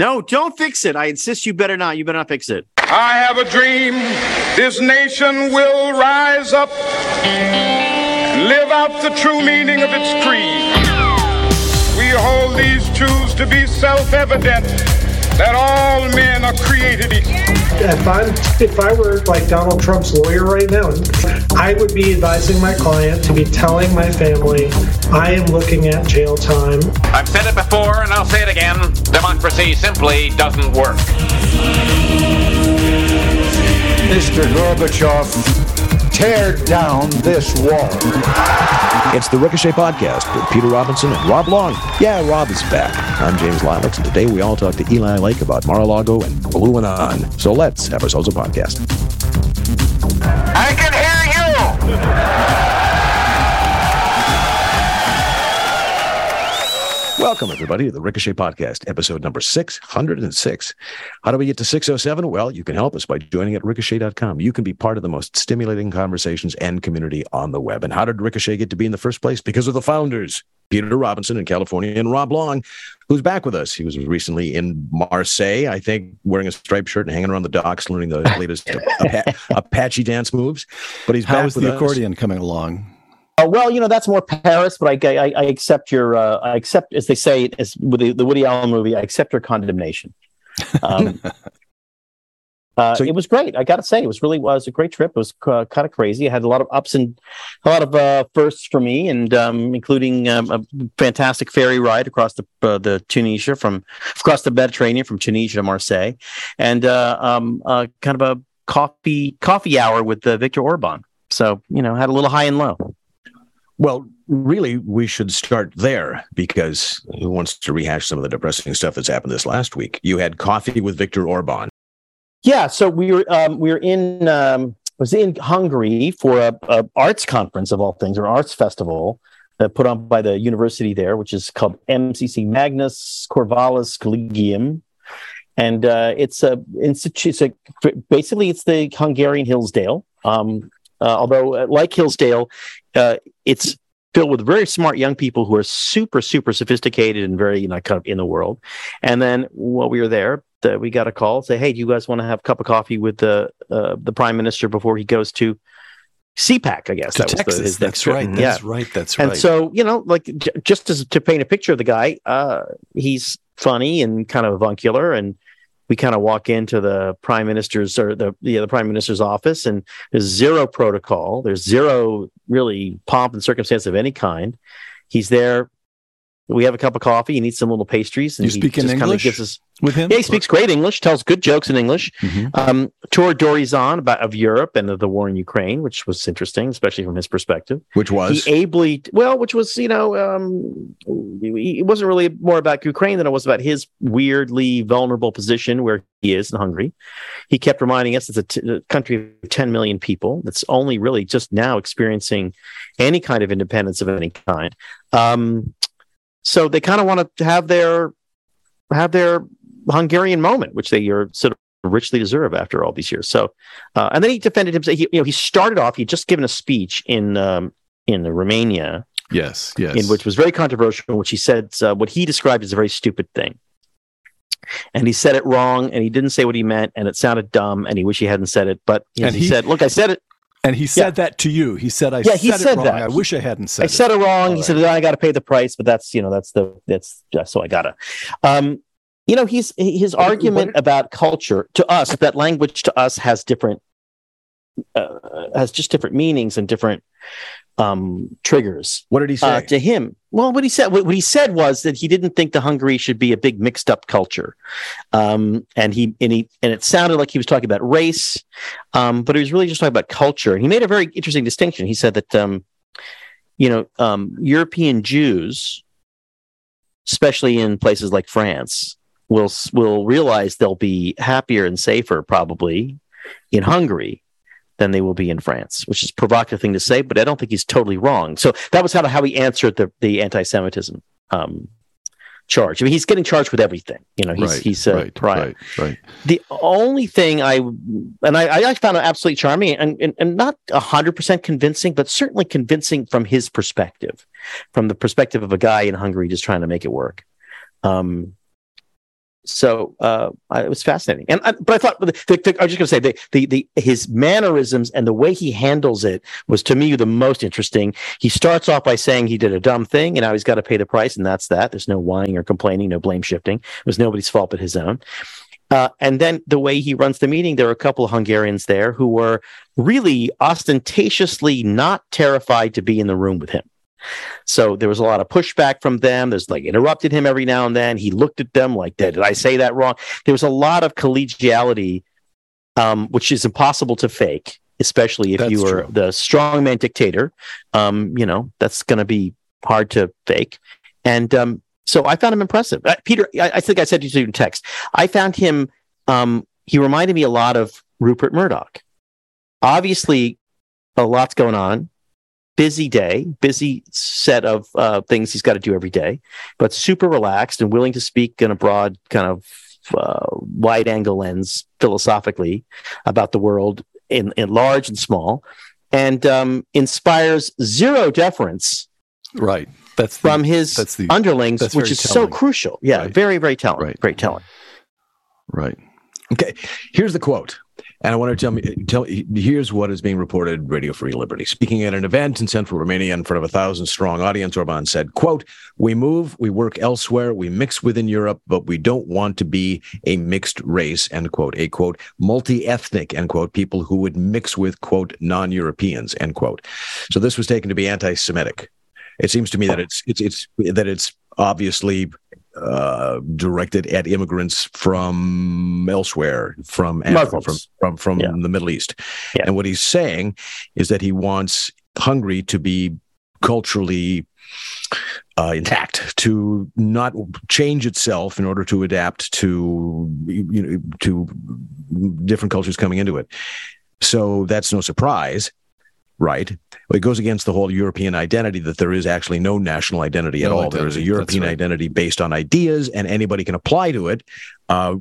No, don't fix it. I insist you better not. You better not fix it. I have a dream. This nation will rise up and live out the true meaning of its creed. We hold these truths to be self-evident, that all men are created equal. If I were like Donald Trump's lawyer right now, I would be advising my client to be telling my family, I am looking at jail time. I've said it before and I'll say it again. Democracy simply doesn't work. Mr. Gorbachev, tear down this wall. It's the Ricochet Podcast with Peter Robinson and Rob Long. Yeah, Rob is back. I'm James Lilics, and today we all talk to Eli Lake about Mar-a-Lago and gluing on. So let's have ourselves a podcast. I can hear you! Welcome, everybody, to the Ricochet Podcast, episode number 606. How do we get to 607? Well, you can help us by joining at ricochet.com. You can be part of the most stimulating conversations and community on the web. And how did Ricochet get to be in the first place? Because of the founders, Peter Robinson in California, and Rob Long, who's back with us. He was recently in Marseille, I think, wearing a striped shirt and hanging around the docks, learning the latest Apache dance moves. But he's back with us. How's the accordion coming along? Well, you know, that's more Paris, but I accept your, I accept, as they say, as with the Woody Allen movie, I accept your condemnation. So it was great. I got to say, it was a great trip. It was kind of crazy. I had a lot of ups and a lot of firsts for me, and including a fantastic ferry ride across the Mediterranean from Tunisia to Marseille, and kind of a coffee hour with Viktor Orbán. So, you know, had a little high and low. Well, really, we should start there, because who wants to rehash some of the depressing stuff that's happened this last week? You had coffee with Viktor Orbán. Yeah, so we were in Hungary for a arts conference of all things, or an arts festival put on by the university there, which is called MCC Magnus Corvallis Collegium, and it's a institute. Basically, it's the Hungarian Hillsdale. Although, like Hillsdale, it's filled with very smart young people who are super, super sophisticated and very, you know, kind of in the world. And then while we were there, we got a call, say, hey, do you guys want to have a cup of coffee with the prime minister before he goes to CPAC, I guess. To Texas. That's right. Yeah. That's right. And so, you know, like just to paint a picture of the guy, he's funny and kind of avuncular, and we kind of walk into the prime minister's or the prime minister's office, and there's zero protocol. There's zero really pomp and circumstance of any kind. He's there. We have a cup of coffee. He needs some little pastries. And you speak in English gives us, with him? Yeah, he speaks great English, tells good jokes in English. Mm-hmm. Tour d'horizon of Europe and of the war in Ukraine, which was interesting, especially from his perspective. It wasn't really more about Ukraine than it was about his weirdly vulnerable position where he is in Hungary. He kept reminding us it's a country of 10 million people that's only really just now experiencing any kind of independence of any kind. So they kind of want to have their Hungarian moment, which they are sort of richly deserve after all these years. So, and then he defended himself. He started off. He'd just given a speech in Romania, yes, in which was very controversial. In which he said what he described as a very stupid thing, and he said it wrong, and he didn't say what he meant, and it sounded dumb, and he wished he hadn't said it. But he said, "Look, I said it." And he said that to you. He said, "I said it wrong. That. I wish I hadn't said it. I said it wrong." Right. He said, "I got to pay the price," but so I gotta. He's his argument about culture to us, that language to us has different, different meanings and different triggers. What did he say to him? Well, what he said was that he didn't think the Hungary should be a big mixed up culture, and it sounded like he was talking about race, but he was really just talking about culture. And he made a very interesting distinction. He said that European Jews, especially in places like France, will realize they'll be happier and safer probably in Hungary than they will be in France, which is a provocative thing to say, but I don't think he's totally wrong. So that was how he answered the anti-Semitism charge. I mean, he's getting charged with everything. You know, he's right. The only thing I found it absolutely charming and not 100% convincing, but certainly convincing from his perspective, from the perspective of a guy in Hungary just trying to make it work. So it was fascinating, and but I thought I was just going to say his mannerisms and the way he handles it was to me the most interesting. He starts off by saying he did a dumb thing, and now he's got to pay the price, and that's that. There's no whining or complaining, no blame shifting. It was nobody's fault but his own. And then the way he runs the meeting, there were a couple of Hungarians there who were really ostentatiously not terrified to be in the room with him. So there was a lot of pushback from them. There's like interrupted him every now and then. He looked at them like, did I say that wrong? There was a lot of collegiality, which is impossible to fake, especially if you were the strongman dictator. That's going to be hard to fake. And so I found him impressive. Peter, I think I said to you in text, I found him, he reminded me a lot of Rupert Murdoch. Obviously, a lot's going on. Busy day, busy set of things he's got to do every day, but super relaxed and willing to speak in a broad kind of wide angle lens philosophically about the world in large and small, and inspires zero deference. Right. That's from his underlings, which is telling. So crucial. Yeah. Right. Very, very telling. Right. Very telling. Right. Okay. Here's the quote. And I want to tell here's what is being reported, Radio Free Liberty. Speaking at an event in central Romania in front of 1,000-strong audience, Orbán said, quote, "We move, we work elsewhere, we mix within Europe, but we don't want to be a mixed race," end quote, a, quote, "multi-ethnic," end quote, people who would mix with, quote, "non-Europeans," end quote. So this was taken to be anti-Semitic. It seems to me that it's obviously directed at immigrants from elsewhere, from Africa, from the Middle East. Yeah. And what he's saying is that he wants Hungary to be culturally intact, to not change itself in order to adapt to different cultures coming into it. So that's no surprise. Right. Well, it goes against the whole European identity, that there is actually no national identity at all. There is a European identity based on ideas, and anybody can apply to it,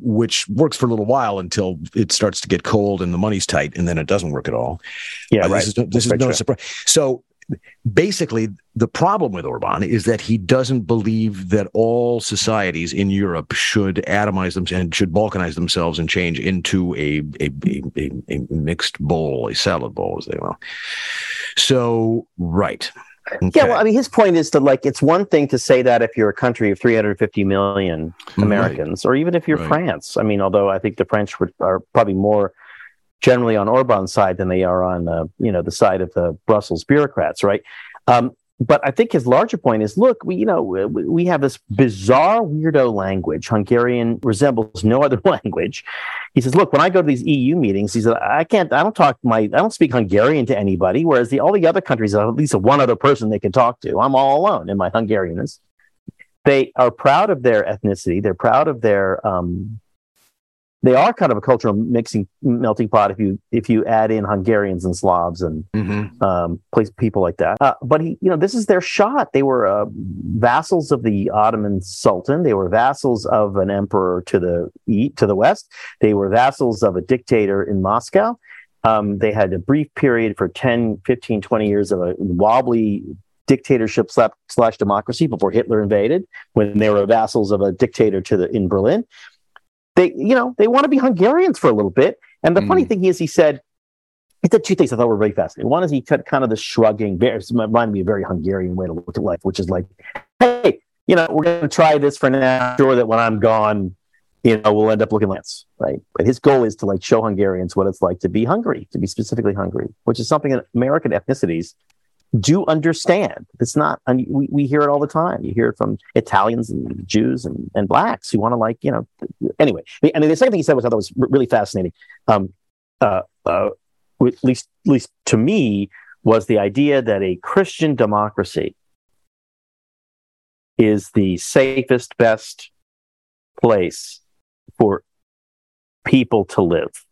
which works for a little while until it starts to get cold and the money's tight, and then it doesn't work at all. Yeah, right. This is no surprise. So basically, the problem with Orbán is that he doesn't believe that all societies in Europe should atomize themselves and should balkanize themselves and change into a mixed bowl, a salad bowl, as they will. So, right. Okay. Yeah, well, I mean, his point is that, like, it's one thing to say that if you're a country of 350 million Americans, right, or even if you're France. I mean, although I think the French are probably more generally on Orban's side than they are on the side of the Brussels bureaucrats, right? But I think his larger point is, look, we have this bizarre, weirdo language. Hungarian resembles no other language. He says, look, when I go to these EU meetings, he said, I don't speak Hungarian to anybody, whereas all the other countries have at least one other person they can talk to. I'm all alone in my Hungarianness. They are proud of their ethnicity. They're proud of their they are kind of a cultural melting pot if you add in Hungarians and Slavs and people like that. But this is their shot. They were vassals of the Ottoman Sultan. They were vassals of an emperor to the west. They were vassals of a dictator in Moscow. They had a brief period for 10, 15, 20 years of a wobbly dictatorship / democracy before Hitler invaded, when they were vassals of a dictator in Berlin. They want to be Hungarians for a little bit. And the funny thing is, he said two things I thought were really fascinating. One is he cut kind of the shrugging, reminded me of a very Hungarian way to look at life, which is like, hey, we're going to try this for now. Sure that when I'm gone, we'll end up looking like this, right? But his goal is to like show Hungarians what it's like to be hungry, to be specifically hungry, which is something that American ethnicities do understand. It's not, we hear it all the time. You hear it from Italians and Jews and blacks who want to anyway. And the second thing he said was, I thought was really fascinating. At least to me, was the idea that a Christian democracy is the safest, best place for people to live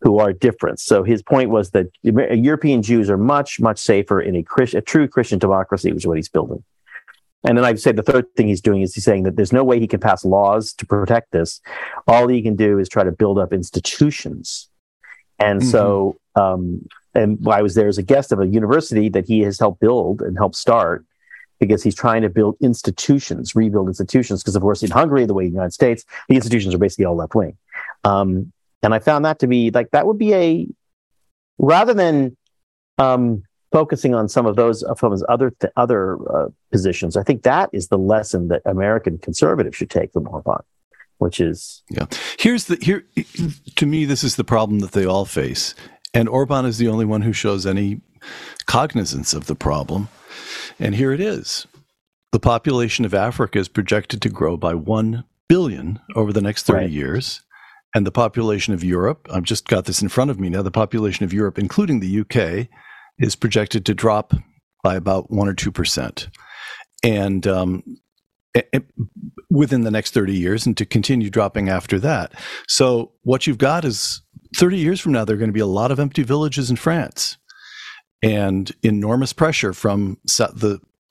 who are different. So his point was that European Jews are much, much safer in a true Christian democracy, which is what he's building. And then I'd say the third thing he's doing is he's saying that there's no way he can pass laws to protect this. All he can do is try to build up institutions. And so, and I was there as a guest of a university that he has helped build and helped start. because he's trying to build institutions, rebuild institutions, because, of course, in Hungary, the way in the United States, the institutions are basically all left-wing. And I found that to be, like, that would be a, rather than focusing on some of those other positions, I think that is the lesson that American conservatives should take from Orbán, which is... Yeah. Here, to me, this is the problem that they all face. And Orbán is the only one who shows any cognizance of the problem. And here it is. The population of Africa is projected to grow by 1 billion over the next 30 years. And the population of Europe, I've just got this in front of me now, the population of Europe, including the UK, is projected to drop by about 1 or 2%. And within the next 30 years, and to continue dropping after that. So what you've got is 30 years from now, there are going to be a lot of empty villages in France. And enormous pressure from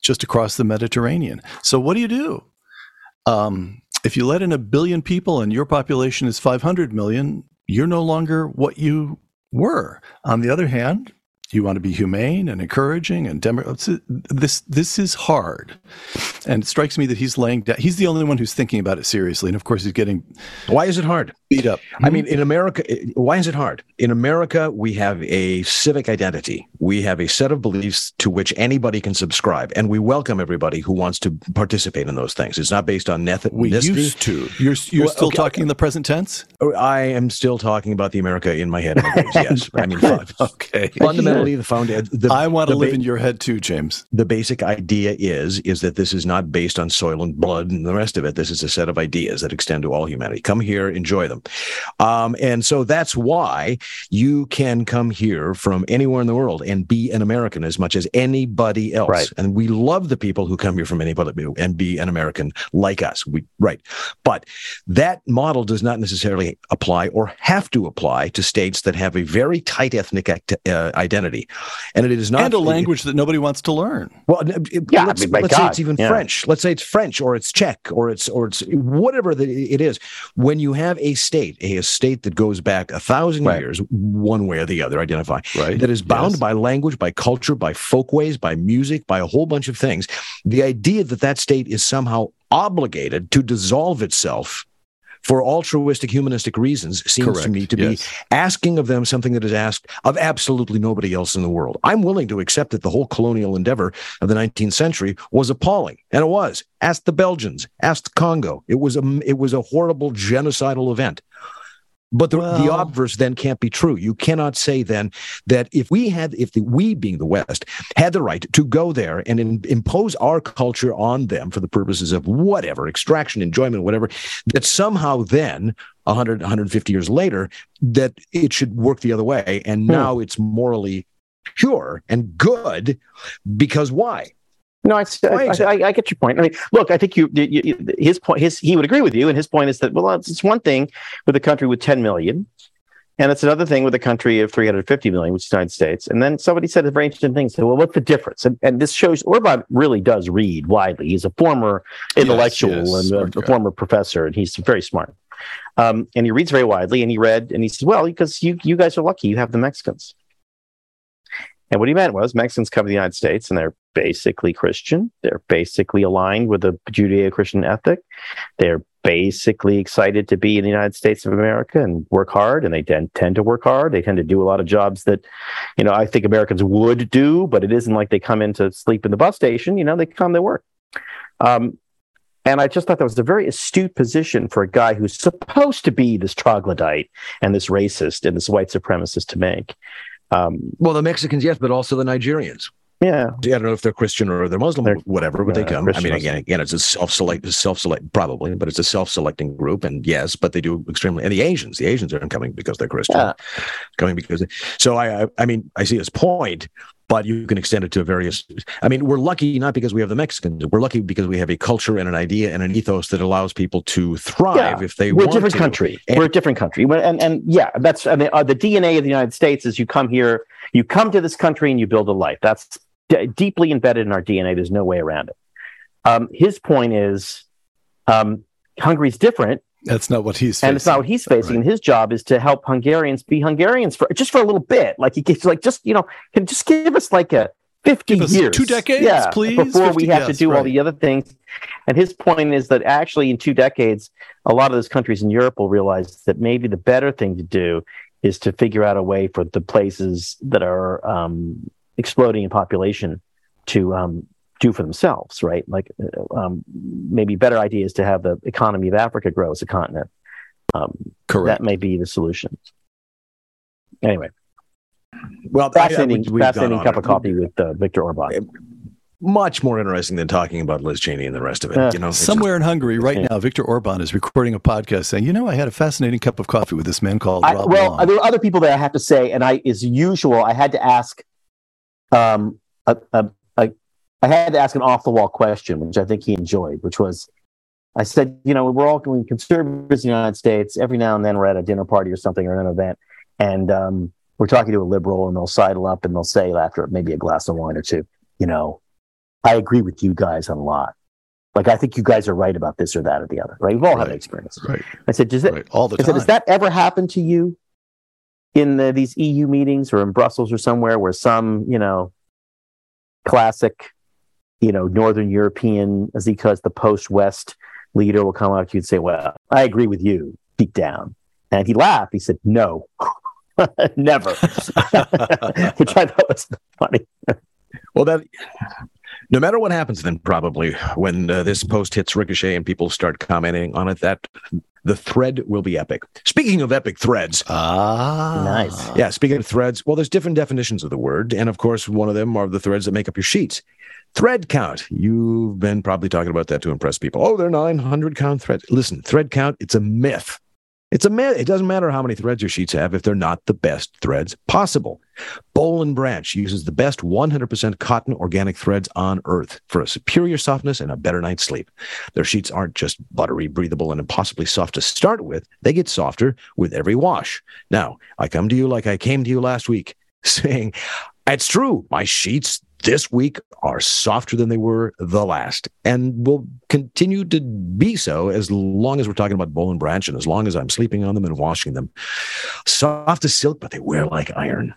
just across the Mediterranean. So what do you do? If you let in 1 billion people and your population is 500 million, you're no longer what you were. On the other hand, you want to be humane and encouraging and this is hard. And it strikes me that he's laying down. He's the only one who's thinking about it seriously. And of course, he's getting why is it hard? Beat up. I mean, in America, why is it hard? In America, we have a civic identity. We have a set of beliefs to which anybody can subscribe, and we welcome everybody who wants to participate in those things. It's not based on ethnicity. We used to. You're still talking in the present tense? I am still talking about the America in my head. Yes, I mean, okay. Fundamental. The founded. I want to live in your head too, James. The basic idea is that this is not based on soil and blood and the rest of it. This is a set of ideas that extend to all humanity. Come here, enjoy them. And so that's why you can come here from anywhere in the world and be an American as much as anybody else. Right. And we love the people who come here from anybody and be an American like us. But that model does not necessarily apply or have to apply to states that have a very tight ethnic identity. And it is not a language that nobody wants to learn. Well, let's say it's even French. Let's say it's French or it's Czech or it's whatever it is. When you have a state that goes back 1,000 years, one way or the other, that is bound by language, by culture, by folkways, by music, by a whole bunch of things. The idea that that state is somehow obligated to dissolve itself for altruistic, humanistic reasons, seems to me to be asking of them something that is asked of absolutely nobody else in the world. I'm willing to accept that the whole colonial endeavor of the 19th century was appalling, and it was. Ask the Belgians, ask the Congo. It was a horrible genocidal event. But the obverse then can't be true. You cannot say then that if we being the West had the right to go there and impose our culture on them for the purposes of whatever, extraction, enjoyment, whatever, that somehow then 100, 150 years later, that it should work the other way. And now it's morally pure and good because why? No, I get your point. I mean, look, I think he would agree with you, and his point is that, well, it's one thing with a country with 10 million, and it's another thing with a country of 350 million, which is the United States. And then somebody said a very interesting thing. Said, well, what's the difference? And this shows Orbán really does read widely. He's a former intellectual and a former professor, and he's very smart. And he reads very widely, and he says, well, because you guys are lucky. You have the Mexicans. And what he meant was Mexicans come to the United States, and they're basically Christian. They're basically aligned with the Judeo-Christian ethic. They're basically excited to be in the United States of America and work hard, and they tend to work hard. They tend to do a lot of jobs that, I think Americans would do, but it isn't like they come in to sleep in the bus station. They come to work. And I just thought that was a very astute position for a guy who's supposed to be this troglodyte and this racist and this white supremacist to make. Well, the Mexicans, yes, but also the Nigerians. Yeah. I don't know if they're Christian or they're Muslim or whatever, but they come. Christian, I mean, again, it's a self-select probably, but it's a self-selecting group. And yes, but they do extremely. And the Asians aren't coming because they're Christian. Yeah. Coming because. So I mean, I see his point, but you can extend it to various. I mean, we're lucky not because we have the Mexicans. We're lucky because we have a culture and an idea and an ethos that allows people to thrive if they want to. We're a different country. The DNA of the United States is you come to this country and you build a life. That's deeply embedded in our DNA. There's no way around it. His point is Hungary's different. That's not what he's facing. And it's not what he's facing. Right. His job is to help Hungarians be Hungarians for a little bit. Like he gives, just give us like a 50 years. 2 decades, yeah, please. Before we have to do all the other things. And his point is that actually in 2 decades, a lot of those countries in Europe will realize that maybe the better thing to do is to figure out a way for the places that are exploding in population to do for themselves, right? Like maybe better idea is to have the economy of Africa grow as a continent. Correct. That may be the solution. Anyway. Well, fascinating cup of coffee with Viktor Orbán. Much more interesting than talking about Liz Cheney and the rest of it. Somewhere in Hungary right now, Viktor Orbán is recording a podcast saying, I had a fascinating cup of coffee with this man called Rob Long. Well, there are other people that I have to say, and as usual, I had to ask an off-the-wall question, which I think he enjoyed, which was, I said, we're all going conservatives in the United States. Every now and then we're at a dinner party or something or an event, and we're talking to a liberal, and they'll sidle up and they'll say, after maybe a glass of wine or two, I agree with you guys on a lot. Like, I think you guys are right about this or that or the other, right? We've all had that experience. Right. I said, does that ever happen to you in these EU meetings or in Brussels or somewhere where some, classic, Northern European, as he calls the post-West leader will come up to you and say, well, I agree with you deep down. And he laughed. He said, no. Never. Which I thought was funny. Well, no matter what happens then, probably, when this post hits Ricochet and people start commenting on it, that the thread will be epic. Speaking of epic threads. Ah. Nice. Yeah, speaking of threads, well, there's different definitions of the word. And, of course, one of them are the threads that make up your sheets. Thread count. You've been probably talking about that to impress people. Oh, they're 900 count threads. Listen, thread count, it's a myth. It doesn't matter how many threads your sheets have if they're not the best threads possible. Boll & Branch uses the best 100% cotton organic threads on earth for a superior softness and a better night's sleep. Their sheets aren't just buttery, breathable, and impossibly soft to start with. They get softer with every wash. Now, I come to you like I came to you last week saying, it's true, my sheets this week are softer than they were the last, and will continue to be so as long as we're talking about Boll & Branch and as long as I'm sleeping on them and washing them. Soft as silk, but they wear like iron.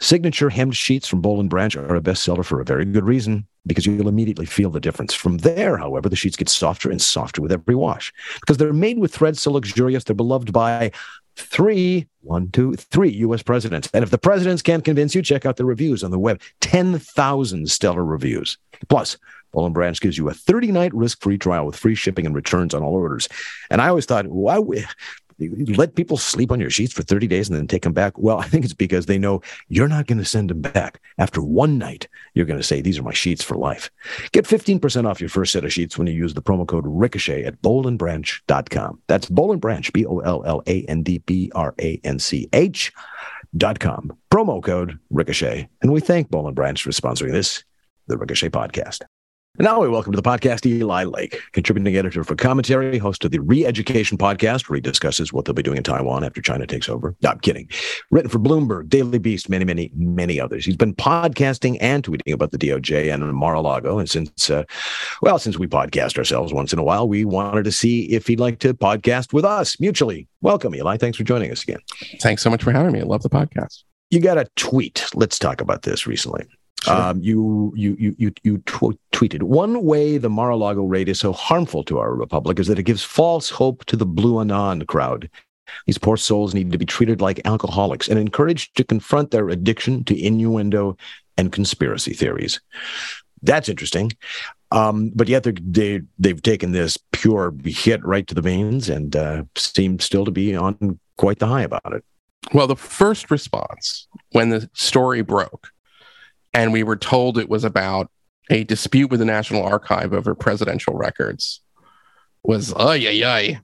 Signature hemmed sheets from Boll & Branch are a bestseller for a very good reason, because you'll immediately feel the difference. From there, however, the sheets get softer and softer with every wash, because they're made with threads so luxurious they're beloved by three U.S. presidents. And if the presidents can't convince you, check out the reviews on the web. 10,000 stellar reviews. Plus, Boll & Branch gives you a 30-night risk-free trial with free shipping and returns on all orders. And I always thought, why let people sleep on your sheets for 30 days and then take them back? Well, I think it's because they know you're not going to send them back. After one night, you're going to say, these are my sheets for life. Get 15% off your first set of sheets when you use the promo code Ricochet at bollandbranch.com. That's Boll & Branch, BOLLANDBRANCH.com. Promo code Ricochet. And we thank Boll & Branch for sponsoring this, the Ricochet Podcast. And now we welcome to the podcast Eli Lake, contributing editor for Commentary, host of the Re-Education Podcast, where he discusses what they'll be doing in Taiwan after China takes over. No, I'm kidding. Written for Bloomberg, Daily Beast, many, many, many others. He's been podcasting and tweeting about the DOJ and Mar-a-Lago. And since we podcast ourselves once in a while, we wanted to see if he'd like to podcast with us mutually. Welcome, Eli. Thanks for joining us again. Thanks so much for having me. I love the podcast. You got a tweet. Let's talk about this recently. Sure. You tweeted, one way the Mar-a-Lago raid is so harmful to our republic is that it gives false hope to the Blue Anon crowd. These poor souls need to be treated like alcoholics and encouraged to confront their addiction to innuendo and conspiracy theories. That's interesting. But yet they've taken this pure hit right to the veins and seem still to be on quite the high about it. Well, the first response when the story broke, and we were told it was about a dispute with the National Archive over presidential records, was, I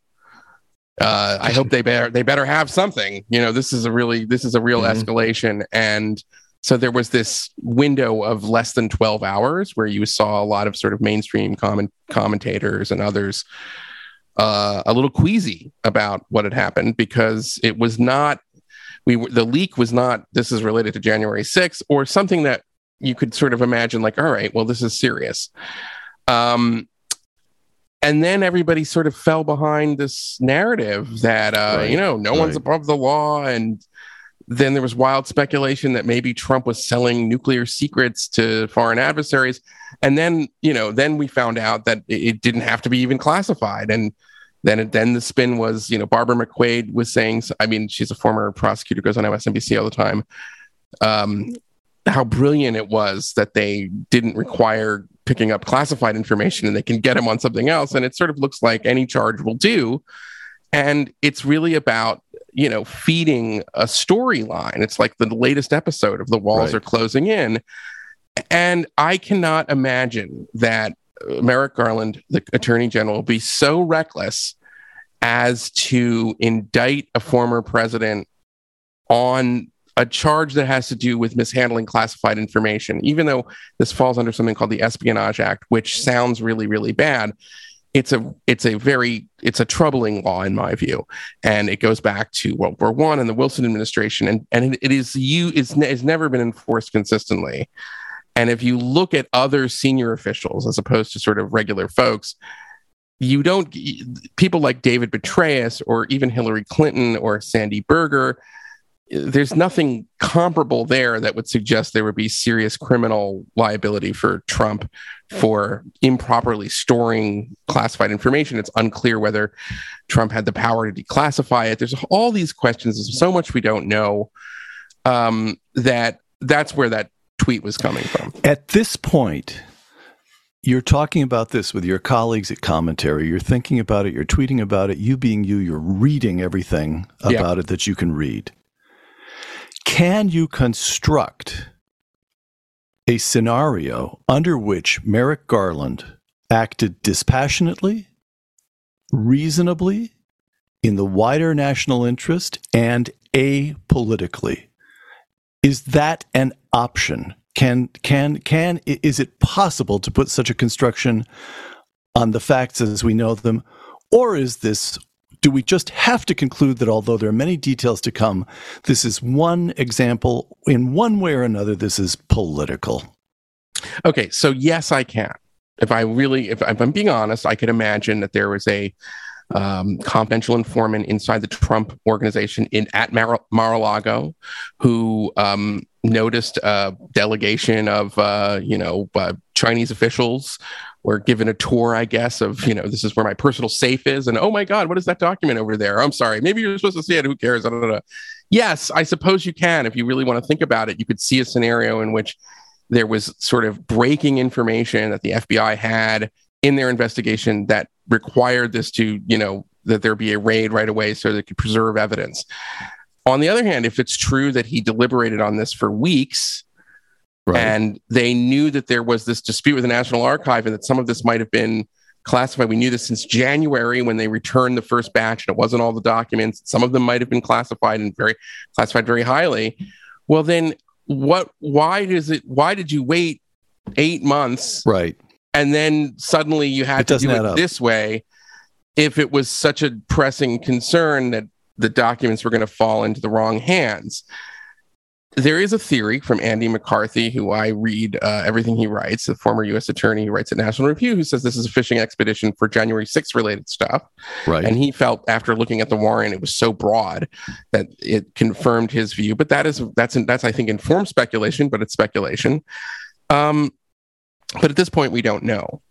hope they better have something. This is a real escalation. And so there was this window of less than 12 hours where you saw a lot of sort of mainstream commentators and others a little queasy about what had happened, because it was not, the leak was not, this is related to January 6th or something that you could sort of imagine, like, all right, well, this is serious. And then everybody sort of fell behind this narrative that, no one's above the law, and Then there was wild speculation that maybe Trump was selling nuclear secrets to foreign adversaries. And then, you know, then we found out that it didn't have to be even classified. And then the spin was, you know, Barbara McQuaid was saying, I mean, she's a former prosecutor, goes on MSNBC all the time, how brilliant it was that they didn't require picking up classified information and they can get him on something else. And it sort of looks like any charge will do. And it's really about, you know, feeding a storyline. It's like the latest episode of The Walls Are Closing In. And I cannot imagine that Merrick Garland, the Attorney General, will be so reckless as to indict a former president on a charge that has to do with mishandling classified information, even though this falls under something called the Espionage Act, which sounds really, really bad. It's a troubling law in my view, and it goes back to World War I and the Wilson administration, and it's never been enforced consistently. And if you look at other senior officials as opposed to sort of regular folks, people like David Petraeus or even Hillary Clinton or Sandy Berger, there's nothing comparable there that would suggest there would be serious criminal liability for Trump for improperly storing classified information. It's unclear whether Trump had the power to declassify it. There's all these questions. There's so much we don't know, that's where that tweet was coming from. At this point, you're talking about this with your colleagues at Commentary. You're thinking about it. You're tweeting about it. You being you, you're reading everything about it that you can read. Can you construct a scenario under which Merrick Garland acted dispassionately, reasonably, in the wider national interest, and apolitically? Is that an option? Is it possible to put such a construction on the facts as we know them, or is this? Do we just have to conclude that although there are many details to come, this is one example, in one way or another, this is political? Okay, so yes, I can. If I'm being honest, I could imagine that there was a confidential informant inside the Trump organization at Mar-a-Lago who noticed a delegation of, Chinese officials were given a tour, I guess, of, this is where my personal safe is. And, oh, my God, what is that document over there? I'm sorry. Maybe you're supposed to see it. Who cares? I don't know. Yes, I suppose you can. If you really want to think about it, you could see a scenario in which there was sort of breaking information that the FBI had in their investigation that required this to, that there be a raid right away so they could preserve evidence. On the other hand, if it's true that he deliberated on this for weeks, and they knew that there was this dispute with the National Archive and that some of this might have been classified. We knew this since January when they returned the first batch and it wasn't all the documents. Some of them might have been classified and very highly. Well, then why did you wait 8 months? Right. And then suddenly you had to do it this way if it was such a pressing concern that the documents were going to fall into the wrong hands. There is a theory from Andy McCarthy, who I read everything he writes, the former U.S. attorney who writes at National Review, who says this is a fishing expedition for January 6th related stuff. Right. And he felt after looking at the warrant, it was so broad that it confirmed his view. But that's I think, informed speculation, but it's speculation. But at this point, we don't know.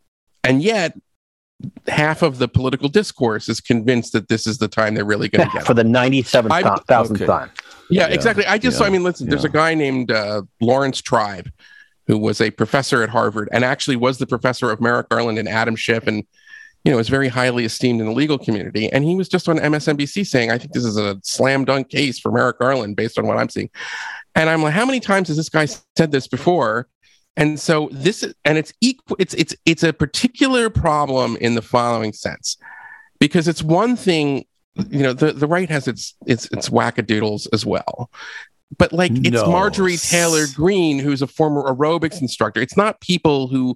And yet, half of the political discourse is convinced that this is the time they're really going to get for the 97,000th time. Yeah, exactly. There's a guy named Lawrence Tribe, who was a professor at Harvard and actually was the professor of Merrick Garland and Adam Schiff, and is very highly esteemed in the legal community. And he was just on MSNBC saying, I think this is a slam dunk case for Merrick Garland based on what I'm seeing. And I'm like, how many times has this guy said this before? And so it's a particular problem in the following sense, because it's one thing, the right has its wackadoodles as well, but it's Marjorie Taylor Greene, who's a former aerobics instructor. It's not people who.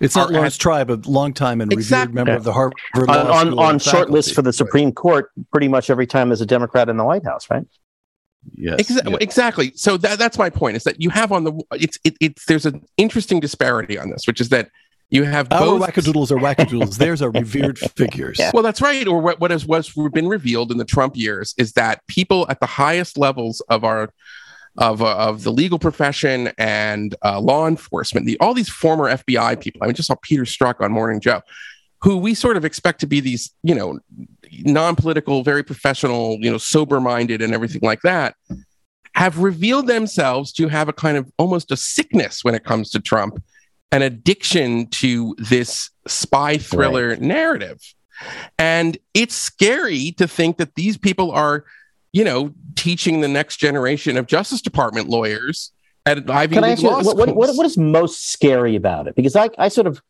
It's not Lawrence Tribe, a longtime and revered member of the Harvard on short list for the Supreme Court, pretty much every time there's a Democrat in the White House, right? Yes, exactly. So that's my point, is that you have on the there's an interesting disparity on this, which is that You have both. Our wackadoodles are wackadoodles. Theirs are revered figures. Yeah. Well, that's right. Or what has been revealed in the Trump years is that people at the highest levels of the legal profession and law enforcement, all these former FBI people. I mean, just saw Peter Strzok on Morning Joe, who we sort of expect to be these, non-political, very professional, sober-minded and everything like that, have revealed themselves to have a kind of almost a sickness when it comes to Trump, an addiction to this spy thriller narrative. And it's scary to think that these people are, teaching the next generation of Justice Department lawyers at Ivy League law schools. What is most scary about it? Because I sort of,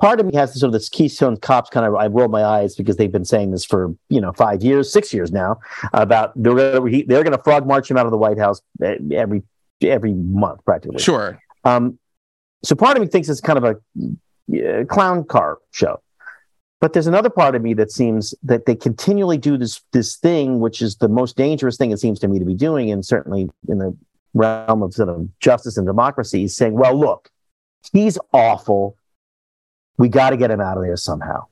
part of me has this Keystone Cops kind of, I roll my eyes because they've been saying this for, 6 years now, about they're going to frog march him out of the White House every month practically. Sure. So part of me thinks it's kind of a clown car show. But there's another part of me that seems that they continually do this thing, which is the most dangerous thing it seems to me to be doing, and certainly in the realm of sort of justice and democracy, is saying, well, look, he's awful. We got to get him out of there somehow.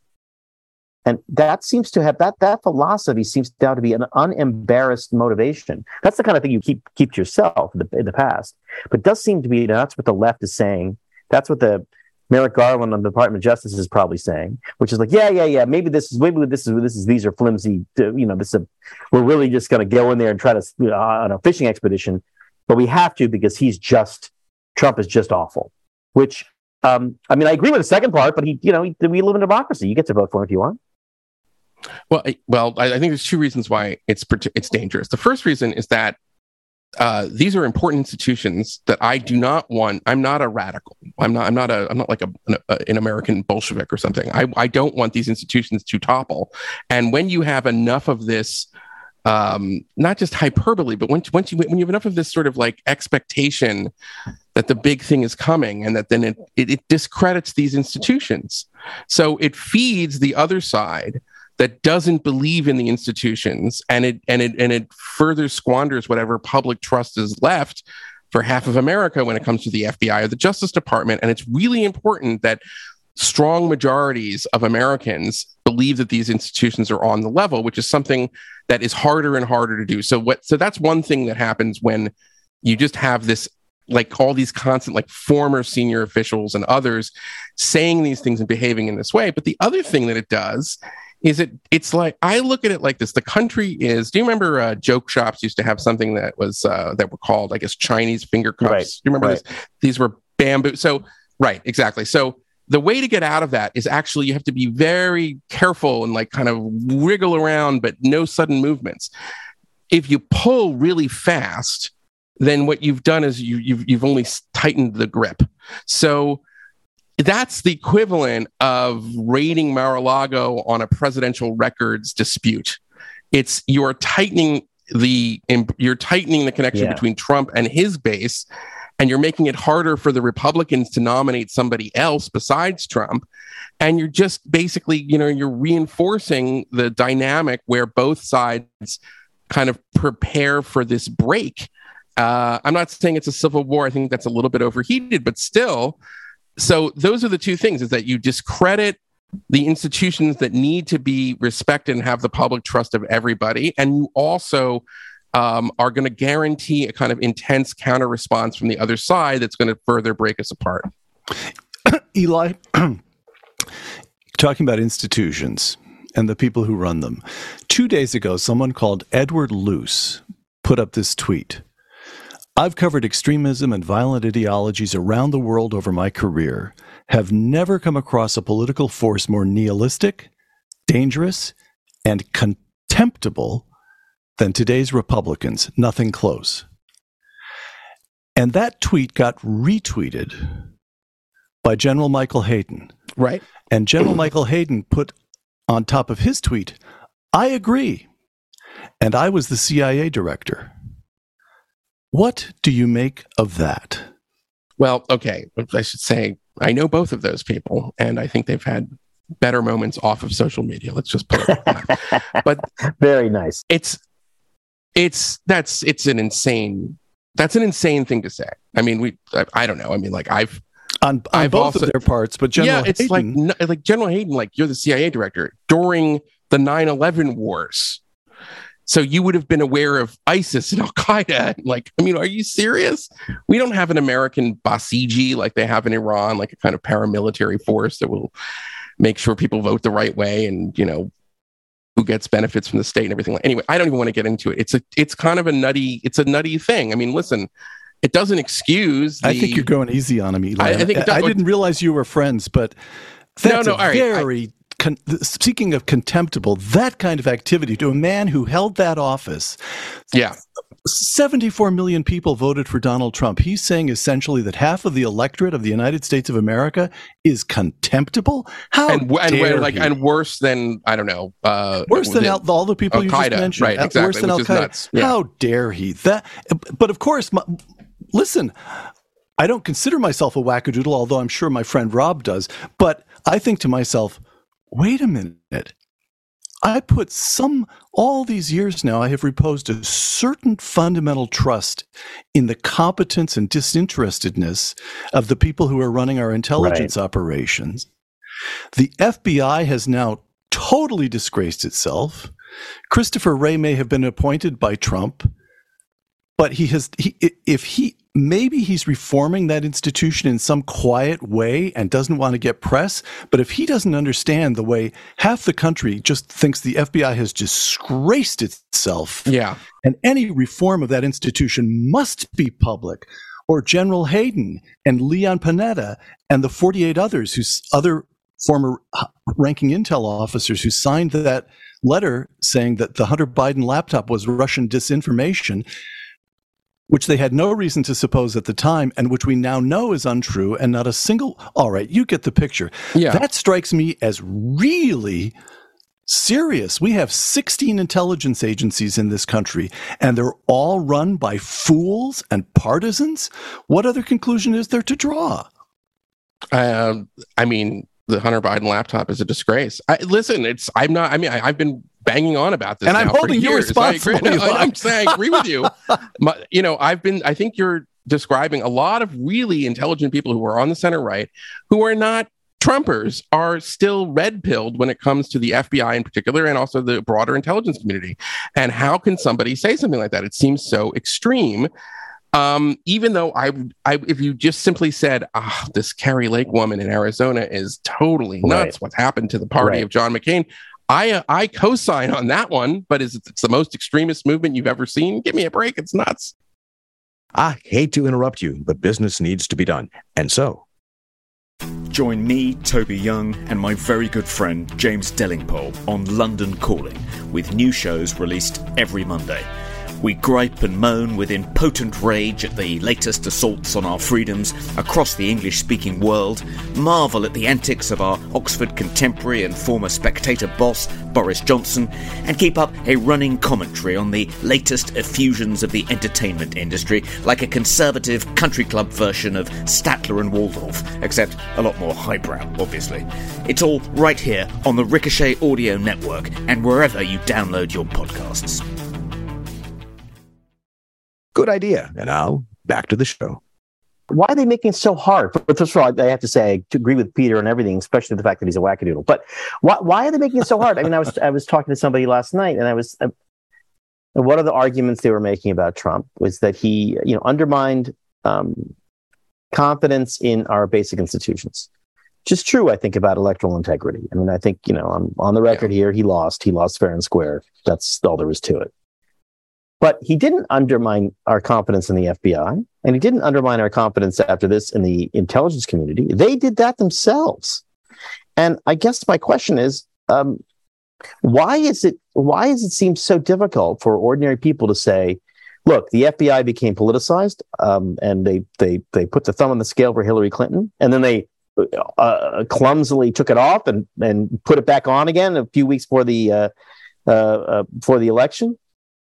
And that seems to have that philosophy seems now to be an unembarrassed motivation. That's the kind of thing you keep to yourself in the past, but it does seem to be that's what the left is saying. That's what the Merrick Garland on the Department of Justice is probably saying, which is like, yeah. These are flimsy. We're really just going to go in there and try to on a fishing expedition, but we have to because Trump is just awful. Which I agree with the second part, but we live in democracy. You get to vote for him if you want. Well, I think there's two reasons why it's dangerous. The first reason is that these are important institutions that I do not want. I'm not a radical. I'm not like an American Bolshevik or something. I don't want these institutions to topple. And when you have enough of this, not just hyperbole, but when you have enough of this sort of like expectation that the big thing is coming, and that then it discredits these institutions. So it feeds the other side that doesn't believe in the institutions, and it further squanders whatever public trust is left for half of America when it comes to the FBI or the Justice Department. And it's really important that strong majorities of Americans believe that these institutions are on the level, which is something that is harder and harder to do. So that's one thing that happens when you just have this, like all these constant, like former senior officials and others saying these things and behaving in this way. But the other thing that it does is it's like, I look at it like this. The country is, do you remember joke shops used to have something that was, that were called, I guess, Chinese finger cuffs? Right, do you remember this? These were bamboo. So, right, exactly. So the way to get out of that is actually you have to be very careful and like kind of wriggle around, but no sudden movements. If you pull really fast, then what you've done is you've only tightened the grip. So that's the equivalent of raiding Mar-a-Lago on a presidential records dispute. It's you're tightening the connection between Trump and his base, and you're making it harder for the Republicans to nominate somebody else besides Trump, and you're just basically you're reinforcing the dynamic where both sides kind of prepare for this break. I'm not saying it's a civil war. I think that's a little bit overheated, but still. So those are the two things, is that you discredit the institutions that need to be respected and have the public trust of everybody. And you also are going to guarantee a kind of intense counter response from the other side that's going to further break us apart. Eli, talking about institutions and the people who run them. 2 days ago, someone called Edward Luce put up this tweet. I've covered extremism and violent ideologies around the world over my career, have never come across a political force more nihilistic, dangerous, and contemptible than today's Republicans. Nothing close. And that tweet got retweeted by General Michael Hayden. Right. And General Michael Hayden put on top of his tweet, I agree. And I was the CIA director. What do you make of that? Well, okay, I should say I know both of those people, and I think they've had better moments off of social media. Let's just put it like that. But very nice. It's an insane thing to say. I mean, I don't know. I mean, like I've on both also, of their parts, but General Hayden, like General Hayden, like you're the CIA director during the 9/11 wars, so you would have been aware of ISIS and Al-Qaeda. Like, I mean, are you serious? We don't have an American Basiji like they have in Iran, like a kind of paramilitary force that will make sure people vote the right way and, you know, who gets benefits from the state and everything. Anyway, I don't even want to get into it. It's kind of a nutty thing. I mean, listen, it doesn't excuse. I think you're going easy on him, Eli. I didn't realize you were friends, but that's speaking of contemptible, that kind of activity to a man who held that office. Yeah. 74 million people voted for Donald Trump. He's saying essentially that half of the electorate of the United States of America is contemptible. How and worse than, I don't know, worse than all the people you just mentioned. Right, exactly, worse than Al-Qaeda. Yeah. How dare he? But of course, listen, I don't consider myself a wackadoodle, although I'm sure my friend Rob does. But I think to myself, wait a minute. All these years now, I have reposed a certain fundamental trust in the competence and disinterestedness of the people who are running our intelligence operations. The FBI has now totally disgraced itself. Christopher Wray may have been appointed by Trump, but maybe he's reforming that institution in some quiet way and doesn't want to get press. But if he doesn't understand the way half the country just thinks the FBI has disgraced itself, and any reform of that institution must be public, or General Hayden and Leon Panetta and the 48 others, whose other former ranking intel officers who signed that letter saying that the Hunter Biden laptop was Russian disinformation, which they had no reason to suppose at the time, and which we now know is untrue, and not a single... All right, you get the picture. Yeah. That strikes me as really serious. We have 16 intelligence agencies in this country, and they're all run by fools and partisans. What other conclusion is there to draw? I mean, the Hunter Biden laptop is a disgrace. I've been banging on about this, and I'm holding you responsible. I'm saying I agree with you. You know, I think you're describing a lot of really intelligent people who are on the center right, who are not Trumpers, are still red pilled when it comes to the FBI in particular, and also the broader intelligence community. And how can somebody say something like that? It seems so extreme. Even though if you just simply said, this Carrie Lake woman in Arizona is totally nuts, what's happened to the party of John McCain, I co-sign on that one, but it's the most extremist movement you've ever seen? Give me a break. It's nuts. I hate to interrupt you, but business needs to be done. And so... Join me, Toby Young, and my very good friend, James Dellingpole, on London Calling, with new shows released every Monday. We gripe and moan with impotent rage at the latest assaults on our freedoms across the English-speaking world, marvel at the antics of our Oxford contemporary and former Spectator boss, Boris Johnson, and keep up a running commentary on the latest effusions of the entertainment industry, like a conservative country club version of Statler and Waldorf, except a lot more highbrow, obviously. It's all right here on the Ricochet Audio Network and wherever you download your podcasts. Good idea. And now, back to the show. Why are they making it so hard? First of all, I have to say, I agree with Peter on everything, especially the fact that he's a wackadoodle. But why are they making it so hard? I mean, I was talking to somebody last night, and one of the arguments they were making about Trump was that he, you know, undermined confidence in our basic institutions. Which is true, I think, about electoral integrity. I mean, I think, you know, I'm on the record here, he lost fair and square. That's all there was to it. But he didn't undermine our confidence in the FBI, and he didn't undermine our confidence after this in the intelligence community. They did that themselves. And I guess my question is, why does it seem so difficult for ordinary people to say, look, the FBI became politicized, and they put the thumb on the scale for Hillary Clinton, and then they clumsily took it off and put it back on again a few weeks before the election.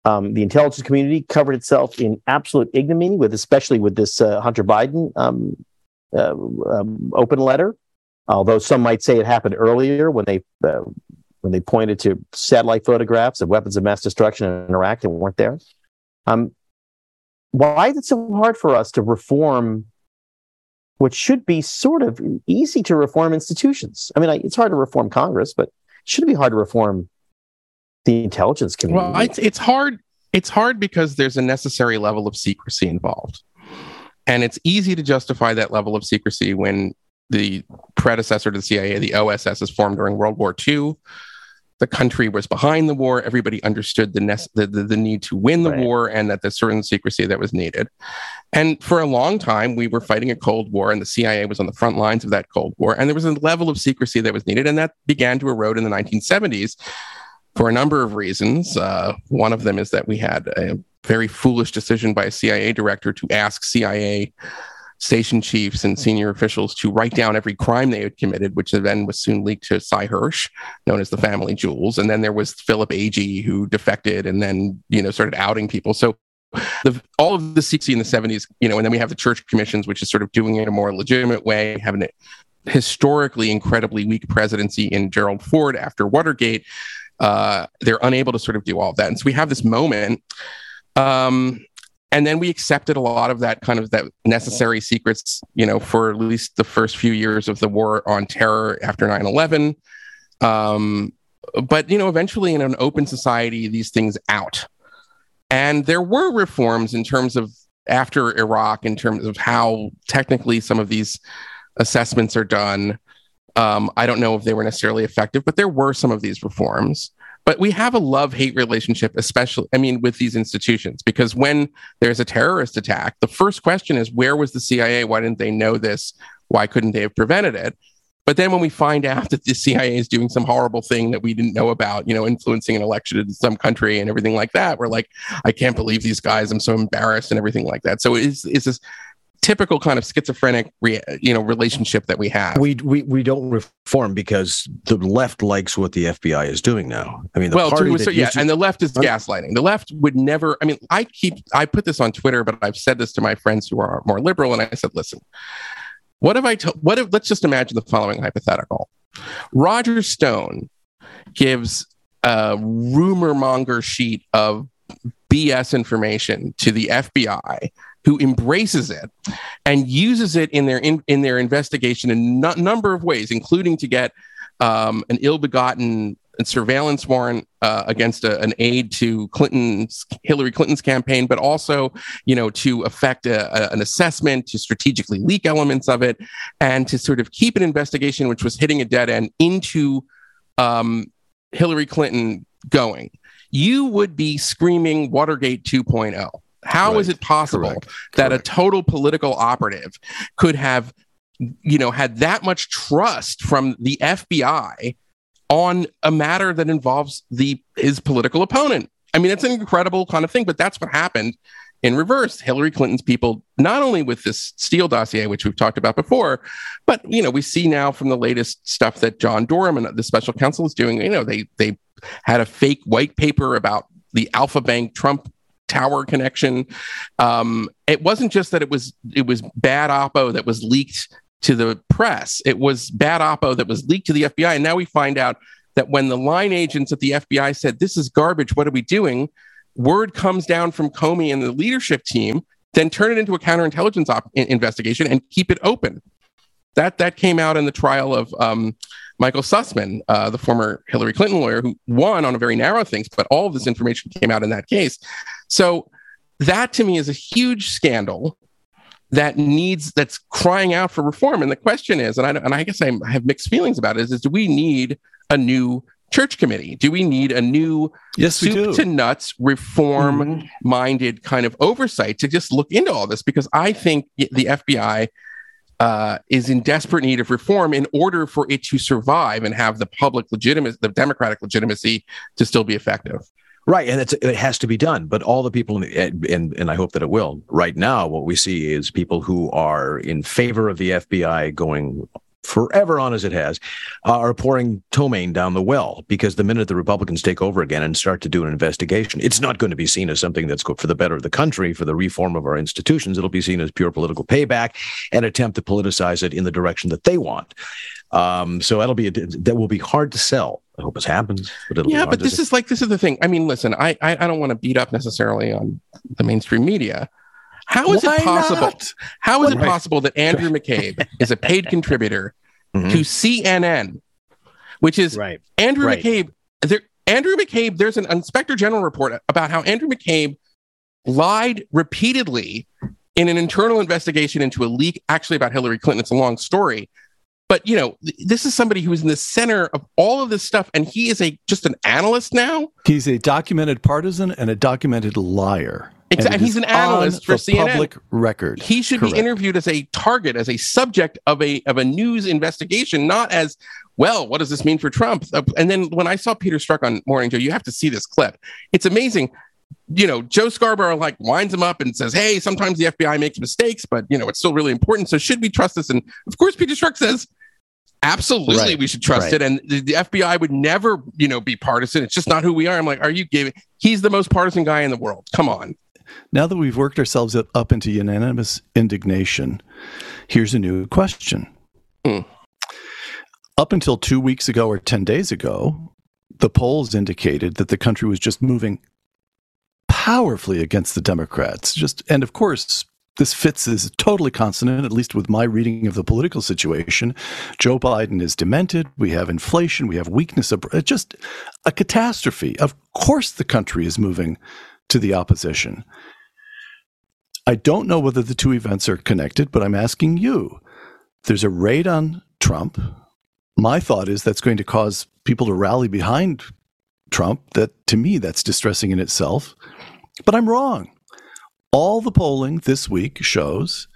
The intelligence community covered itself in absolute ignominy, especially with this Hunter Biden open letter. Although some might say it happened earlier when they pointed to satellite photographs of weapons of mass destruction in Iraq that weren't there. Why is it so hard for us to reform which should be sort of easy to reform institutions. I mean, it's hard to reform Congress, but it shouldn't be hard to reform the intelligence community. Well, it's hard. It's hard because there's a necessary level of secrecy involved. And it's easy to justify that level of secrecy when the predecessor to the CIA, the OSS, is formed during World War II. The country was behind the war. Everybody understood the need to win the war and that there's certain secrecy that was needed. And for a long time, we were fighting a Cold War, and the CIA was on the front lines of that Cold War. And there was a level of secrecy that was needed, and that began to erode in the 1970s for a number of reasons. One of them is that we had a very foolish decision by a CIA director to ask CIA station chiefs and senior officials to write down every crime they had committed, which then was soon leaked to Cy Hirsch, known as the Family Jewels. And then there was Philip Agee, who defected and then, started outing people. So all of the secrecy in the 70s, and then we have the church commissions, which is sort of doing it in a more legitimate way, having a historically incredibly weak presidency in Gerald Ford after Watergate. They're unable to sort of do all of that. And so we have this moment. And then we accepted a lot of that kind of that necessary secrets, for at least the first few years of the war on terror after 9/11. But, eventually in an open society, these things out. And there were reforms in terms of after Iraq, in terms of how technically some of these assessments are done. I don't know if they were necessarily effective, but there were some of these reforms. But we have a love-hate relationship, especially, with these institutions, because when there's a terrorist attack, the first question is, where was the CIA? Why didn't they know this? Why couldn't they have prevented it? But then when we find out that the CIA is doing some horrible thing that we didn't know about, influencing an election in some country and everything like that, we're like, I can't believe these guys. I'm so embarrassed and everything like that. So it's this typical kind of schizophrenic, relationship that we have. We don't reform because the left likes what the FBI is doing now. And the left is gaslighting. The left would never. I put this on Twitter, but I've said this to my friends who are more liberal, and I said, listen, let's just imagine the following hypothetical: Roger Stone gives a rumor monger sheet of BS information to the FBI, who embraces it and uses it in their investigation in a number of ways, including to get an ill-begotten surveillance warrant against an aide to Hillary Clinton's campaign, but also, to effect an assessment, to strategically leak elements of it, and to sort of keep an investigation which was hitting a dead end into Hillary Clinton going. You would be screaming Watergate 2.0. How is it possible that a total political operative could have, had that much trust from the FBI on a matter that involves his political opponent? It's an incredible kind of thing, but that's what happened in reverse. Hillary Clinton's people, not only with this Steele dossier, which we've talked about before, but, we see now from the latest stuff that John Durham and the special counsel is doing, they had a fake white paper about the Alpha Bank Trump Tower connection. It wasn't just that it was bad oppo that was leaked to the press. It was bad oppo that was leaked to the FBI. And now we find out that when the line agents at the FBI said, this is garbage, what are we doing? Word comes down from Comey and the leadership team, then turn it into a counterintelligence investigation and keep it open. That came out in the trial of Michael Sussman, the former Hillary Clinton lawyer who won on a very narrow things, but all of this information came out in that case. So that to me is a huge scandal that's crying out for reform. And the question is, I have mixed feelings about it, is do we need a new church committee? Do we need a new soup to nuts reform-minded kind of oversight to just look into all this? Because I think the FBI is in desperate need of reform in order for it to survive and have the public legitimacy, the democratic legitimacy, to still be effective. Right, and it has to be done. But all the people, and I hope that it will. Right now, what we see is people who are in favor of the FBI going forever on as it has, are pouring tomaine down the well, because the minute the Republicans take over again and start to do an investigation, it's not going to be seen as something that's good for the better of the country, for the reform of our institutions. It'll be seen as pure political payback and attempt to politicize it in the direction that they want. So that will be hard to sell. I hope it happens, but it'll be hard to sell. This is the thing. I don't want to beat up necessarily on the mainstream media. How is it possible that Andrew McCabe is a paid contributor to CNN, which is Andrew McCabe? There's an Inspector General report about how Andrew McCabe lied repeatedly in an internal investigation into a leak actually about Hillary Clinton. It's a long story. But, you know, this is somebody who is in the center of all of this stuff, and he is just an analyst now. He's a documented partisan and a documented liar. Exactly. He's an analyst for CNN. Public record. He should be interviewed as a target, as a subject of a news investigation, not as, well, what does this mean for Trump? And then when I saw Peter Strzok on Morning Joe, you have to see this clip. It's amazing. You know, Joe Scarborough winds him up and says, hey, sometimes the FBI makes mistakes, but, you know, it's still really important. So should we trust this? And of course, Peter Strzok says, absolutely, we should trust it. And the FBI would never, you know, be partisan. It's just not who we are. I'm like, are you kidding? He's the most partisan guy in the world. Come on. Now that we've worked ourselves up into unanimous indignation, here's a new question. Up until 2 weeks ago or 10 days ago, the polls indicated that the country was just moving powerfully against the Democrats. And of course, this fits is totally consonant, at least with my reading of the political situation. Joe Biden is demented. We have inflation. We have weakness. Just a catastrophe. Of course, the country is moving to the opposition. I don't know whether the two events are connected, but I'm asking you. There's a raid on Trump. My thought is that's going to cause people to rally behind Trump. That, to me, that's distressing in itself. But I'm wrong. All the polling this week shows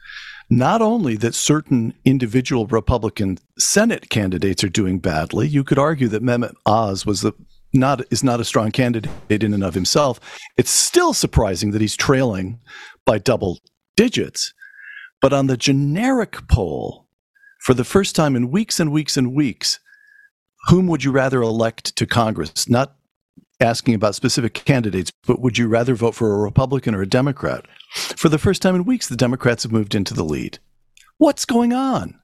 not only that certain individual Republican Senate candidates are doing badly, you could argue that Mehmet Oz is not a strong candidate in and of himself. It's still surprising that he's trailing by double digits. But on the generic poll, for the first time in weeks and weeks and weeks, whom would you rather elect to Congress? Not asking about specific candidates, but would you rather vote for a Republican or a Democrat? For the first time in weeks, the Democrats have moved into the lead. What's going on?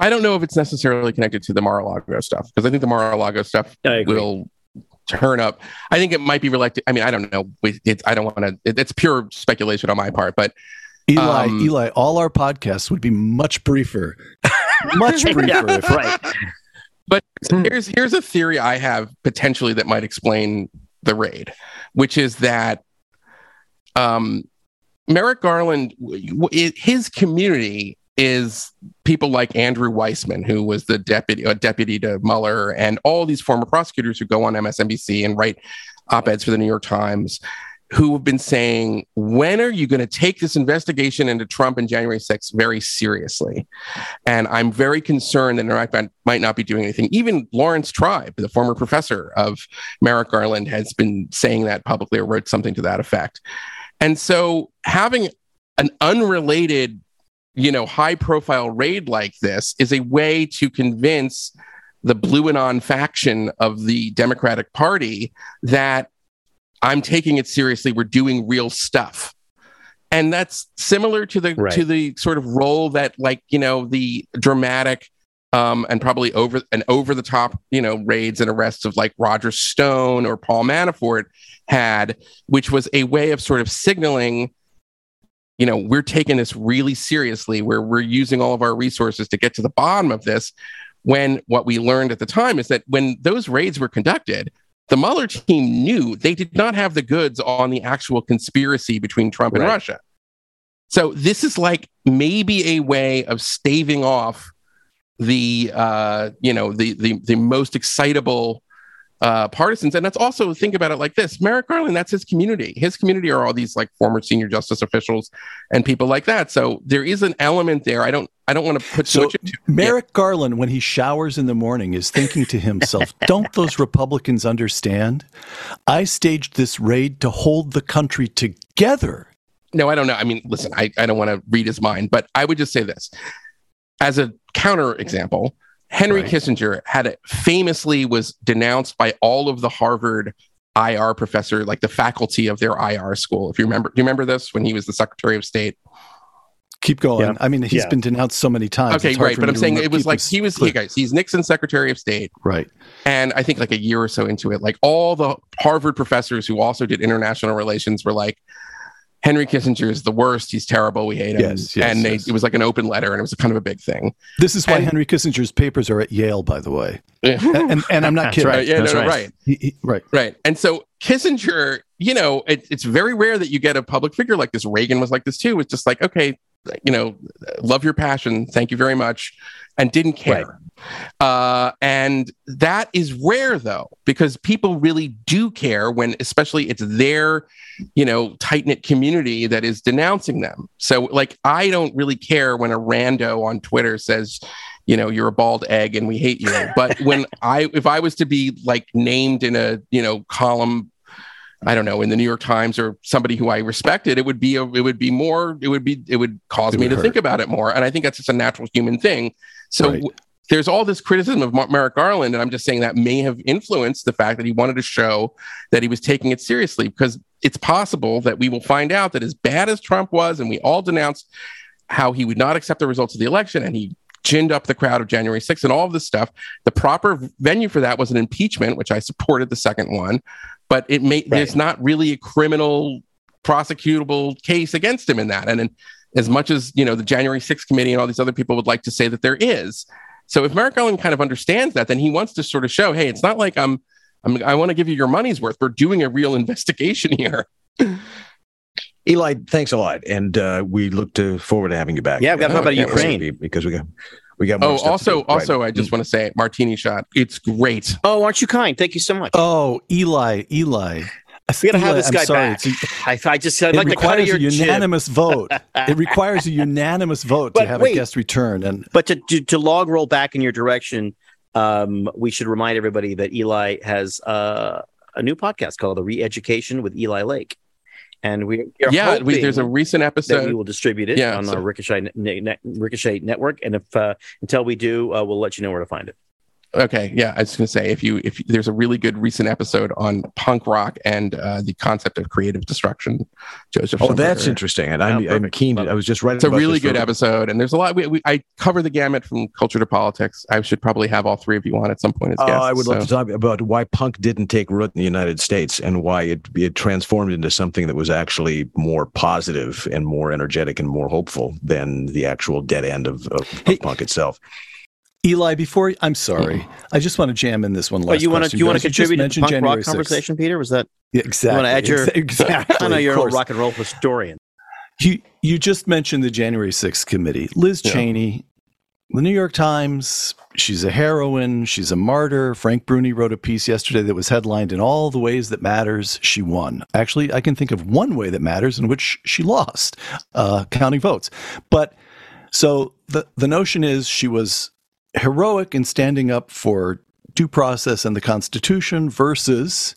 I don't know if it's necessarily connected to the Mar-a-Lago stuff, because I think the Mar-a-Lago stuff will turn up. I think it might be related. I mean, I don't know. It's pure speculation on my part, but Eli, all our podcasts would be much briefer. Much briefer. Yeah, But here's a theory I have potentially that might explain the raid, which is that Merrick Garland, his community is people like Andrew Weissman, who was the deputy to Mueller, and all these former prosecutors who go on MSNBC and write op-eds for the New York Times, who have been saying, when are you going to take this investigation into Trump and January 6th very seriously? And I'm very concerned that Iraq might not be doing anything. Even Lawrence Tribe, the former professor of Merrick Garland, has been saying that publicly or wrote something to that effect. And so having an unrelated, you know, high-profile raid like this is a way to convince the Blue Anon faction of the Democratic Party that I'm taking it seriously. We're doing real stuff. And that's similar to the to the sort of role that, like, you know, the dramatic and probably over the top, you know, raids and arrests of like Roger Stone or Paul Manafort had, which was a way of sort of signaling, you know, we're taking this really seriously, where we're using all of our resources to get to the bottom of this. When what we learned at the time is that when those raids were conducted, the Mueller team knew they did not have the goods on the actual conspiracy between Trump and Russia. So this is like maybe a way of staving off the most excitable partisans. And that's also, think about it like this, Merrick Garland, that's his community. His community are all these like former senior justice officials and people like that. So there is an element there. I don't want to put so much into it. Merrick Garland, when he showers in the morning, is thinking to himself, don't those Republicans understand? I staged this raid to hold the country together. No, I don't know. I mean, listen, I don't want to read his mind, but I would just say this. As a counterexample, Henry Kissinger famously was denounced by all of the Harvard IR professor, like the faculty of their IR school. If you remember, do you remember this when he was the Secretary of State? Keep going. Yeah. I mean, he's been denounced so many times. Okay, right. But I'm saying it was like he was, hey guys, he's Nixon's Secretary of State. Right. And I think like a year or so into it, like all the Harvard professors who also did international relations were like, Henry Kissinger is the worst. He's terrible. We hate him. Yes, and it was like an open letter, and it was kind of a big thing. This is why Henry Kissinger's papers are at Yale, by the way. Yeah. And I'm not kidding. Right. Yeah, that's right. Right. And so Kissinger, you know, it's very rare that you get a public figure like this. Reagan was like this too. It's just like, okay, you know, love your passion. Thank you very much. And didn't care. Right. And that is rare, though, because people really do care when, especially it's their, you know, tight-knit community that is denouncing them. So, like, I don't really care when a rando on Twitter says, you know, you're a bald egg and we hate you. But when if I was to be, like, named in a, you know, column, I don't know, in the New York Times or somebody who I respected, it would cause me to think about it more. And I think that's just a natural human thing. So there's all this criticism of Merrick Garland. And I'm just saying that may have influenced the fact that he wanted to show that he was taking it seriously, because it's possible that we will find out that as bad as Trump was, and we all denounced how he would not accept the results of the election, and he ginned up the crowd of January 6th and all of this stuff, the proper venue for that was an impeachment, which I supported the second one. But it may, there's not really a criminal prosecutable case against him in that. And as much as, you know, the January 6th committee and all these other people would like to say that there is. So if Merrick Garland kind of understands that, then he wants to sort of show, hey, it's not like I want to give you your money's worth. We're doing a real investigation here. Eli, thanks a lot. And we look forward to having you back. Yeah, I've got to talk about Ukraine. Because we got more stuff to do. Also, I just want to say, martini shot. It's great. Oh, aren't you kind? Thank you so much. Oh, Eli. We gotta have this guy back. It requires a unanimous vote to have a guest return. But to log roll back in your direction, we should remind everybody that Eli has a new podcast called The Re-Education with Eli Lake. And we there's a recent episode that we will distribute it on the Ricochet Network. And if until we do, we'll let you know where to find it. Okay, yeah, I was going to say if there's a really good recent episode on punk rock and the concept of creative destruction, Joseph. Oh, Schumberger. That's interesting, and I'm keen. I was just writing. It's a really good episode, and there's a lot. I cover the gamut from culture to politics. I should probably have all three of you on at some point as guests. I would love to talk about why punk didn't take root in the United States and why it transformed into something that was actually more positive and more energetic and more hopeful than the actual dead end of punk itself. Eli, before I'm sorry, I just want to jam in this one last. Oh, you want to contribute to the punk rock conversation, Peter? Was that exactly? You want to add your exactly? I know you're a rock and roll historian. You just mentioned the January 6th committee, Liz Cheney, the New York Times. She's a heroine. She's a martyr. Frank Bruni wrote a piece yesterday that was headlined "In All the Ways That Matters." She won. Actually, I can think of one way that matters in which she lost, counting votes. But so the notion is she was heroic in standing up for due process and the Constitution versus,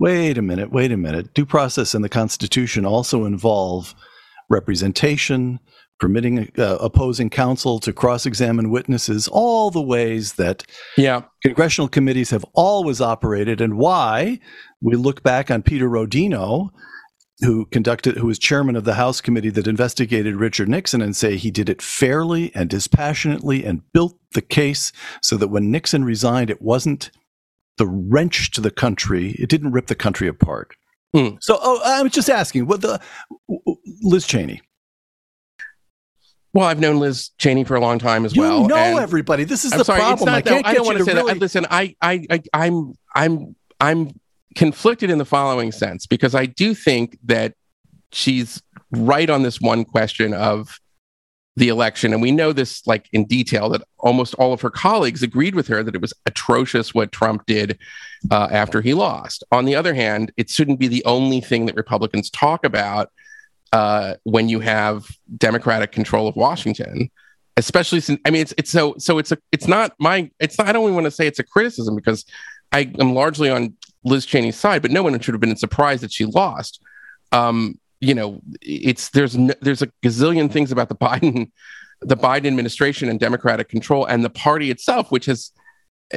wait a minute, due process and the Constitution also involve representation, permitting opposing counsel to cross-examine witnesses, all the ways that congressional committees have always operated, and why we look back on Peter Rodino, who was chairman of the House committee that investigated Richard Nixon, and say he did it fairly and dispassionately and built the case so that when Nixon resigned, it wasn't the wrench to the country. It didn't rip the country apart. Mm. So I'm just asking, Liz Cheney. Well, I've known Liz Cheney for a long time as well. You know everybody. This is problem. I don't want to say that. Listen, I'm conflicted in the following sense, because I do think that she's right on this one question of the election. And we know this like in detail that almost all of her colleagues agreed with her that it was atrocious what Trump did after he lost. On the other hand, it shouldn't be the only thing that Republicans talk about when you have Democratic control of Washington. Especially since, I mean, I don't even want to say it's a criticism, because I am largely on Liz Cheney's side, but no one should have been surprised that she lost. You know, there's a gazillion things about the Biden administration and Democratic control and the party itself, which has,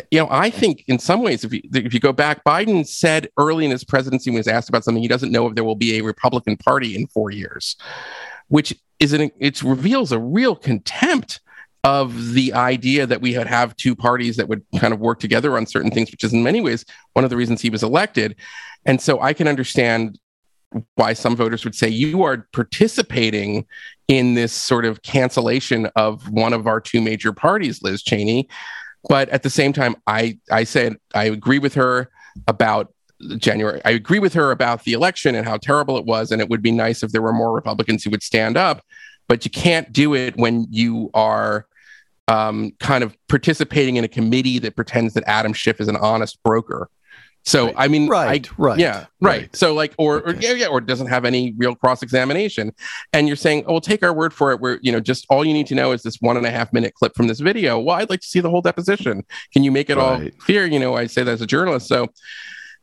you know, I think in some ways, if you go back, Biden said early in his presidency when he was asked about something, he doesn't know if there will be a Republican Party in 4 years, which reveals a real contempt of the idea that we would have two parties that would kind of work together on certain things, which is in many ways one of the reasons he was elected. And so I can understand why some voters would say you are participating in this sort of cancellation of one of our two major parties, Liz Cheney. But at the same time, I said I agree with her about January. I agree with her about the election and how terrible it was. And it would be nice if there were more Republicans who would stand up. But you can't do it when you are kind of participating in a committee that pretends that Adam Schiff is an honest broker. So, right. I mean, right. So like, or doesn't have any real cross-examination. And you're saying, oh, well, take our word for it. We're, you know, just all you need to know is this 1.5 minute clip from this video. Well, I'd like to see the whole deposition. Can you make it all clear? You know, I say that as a journalist. So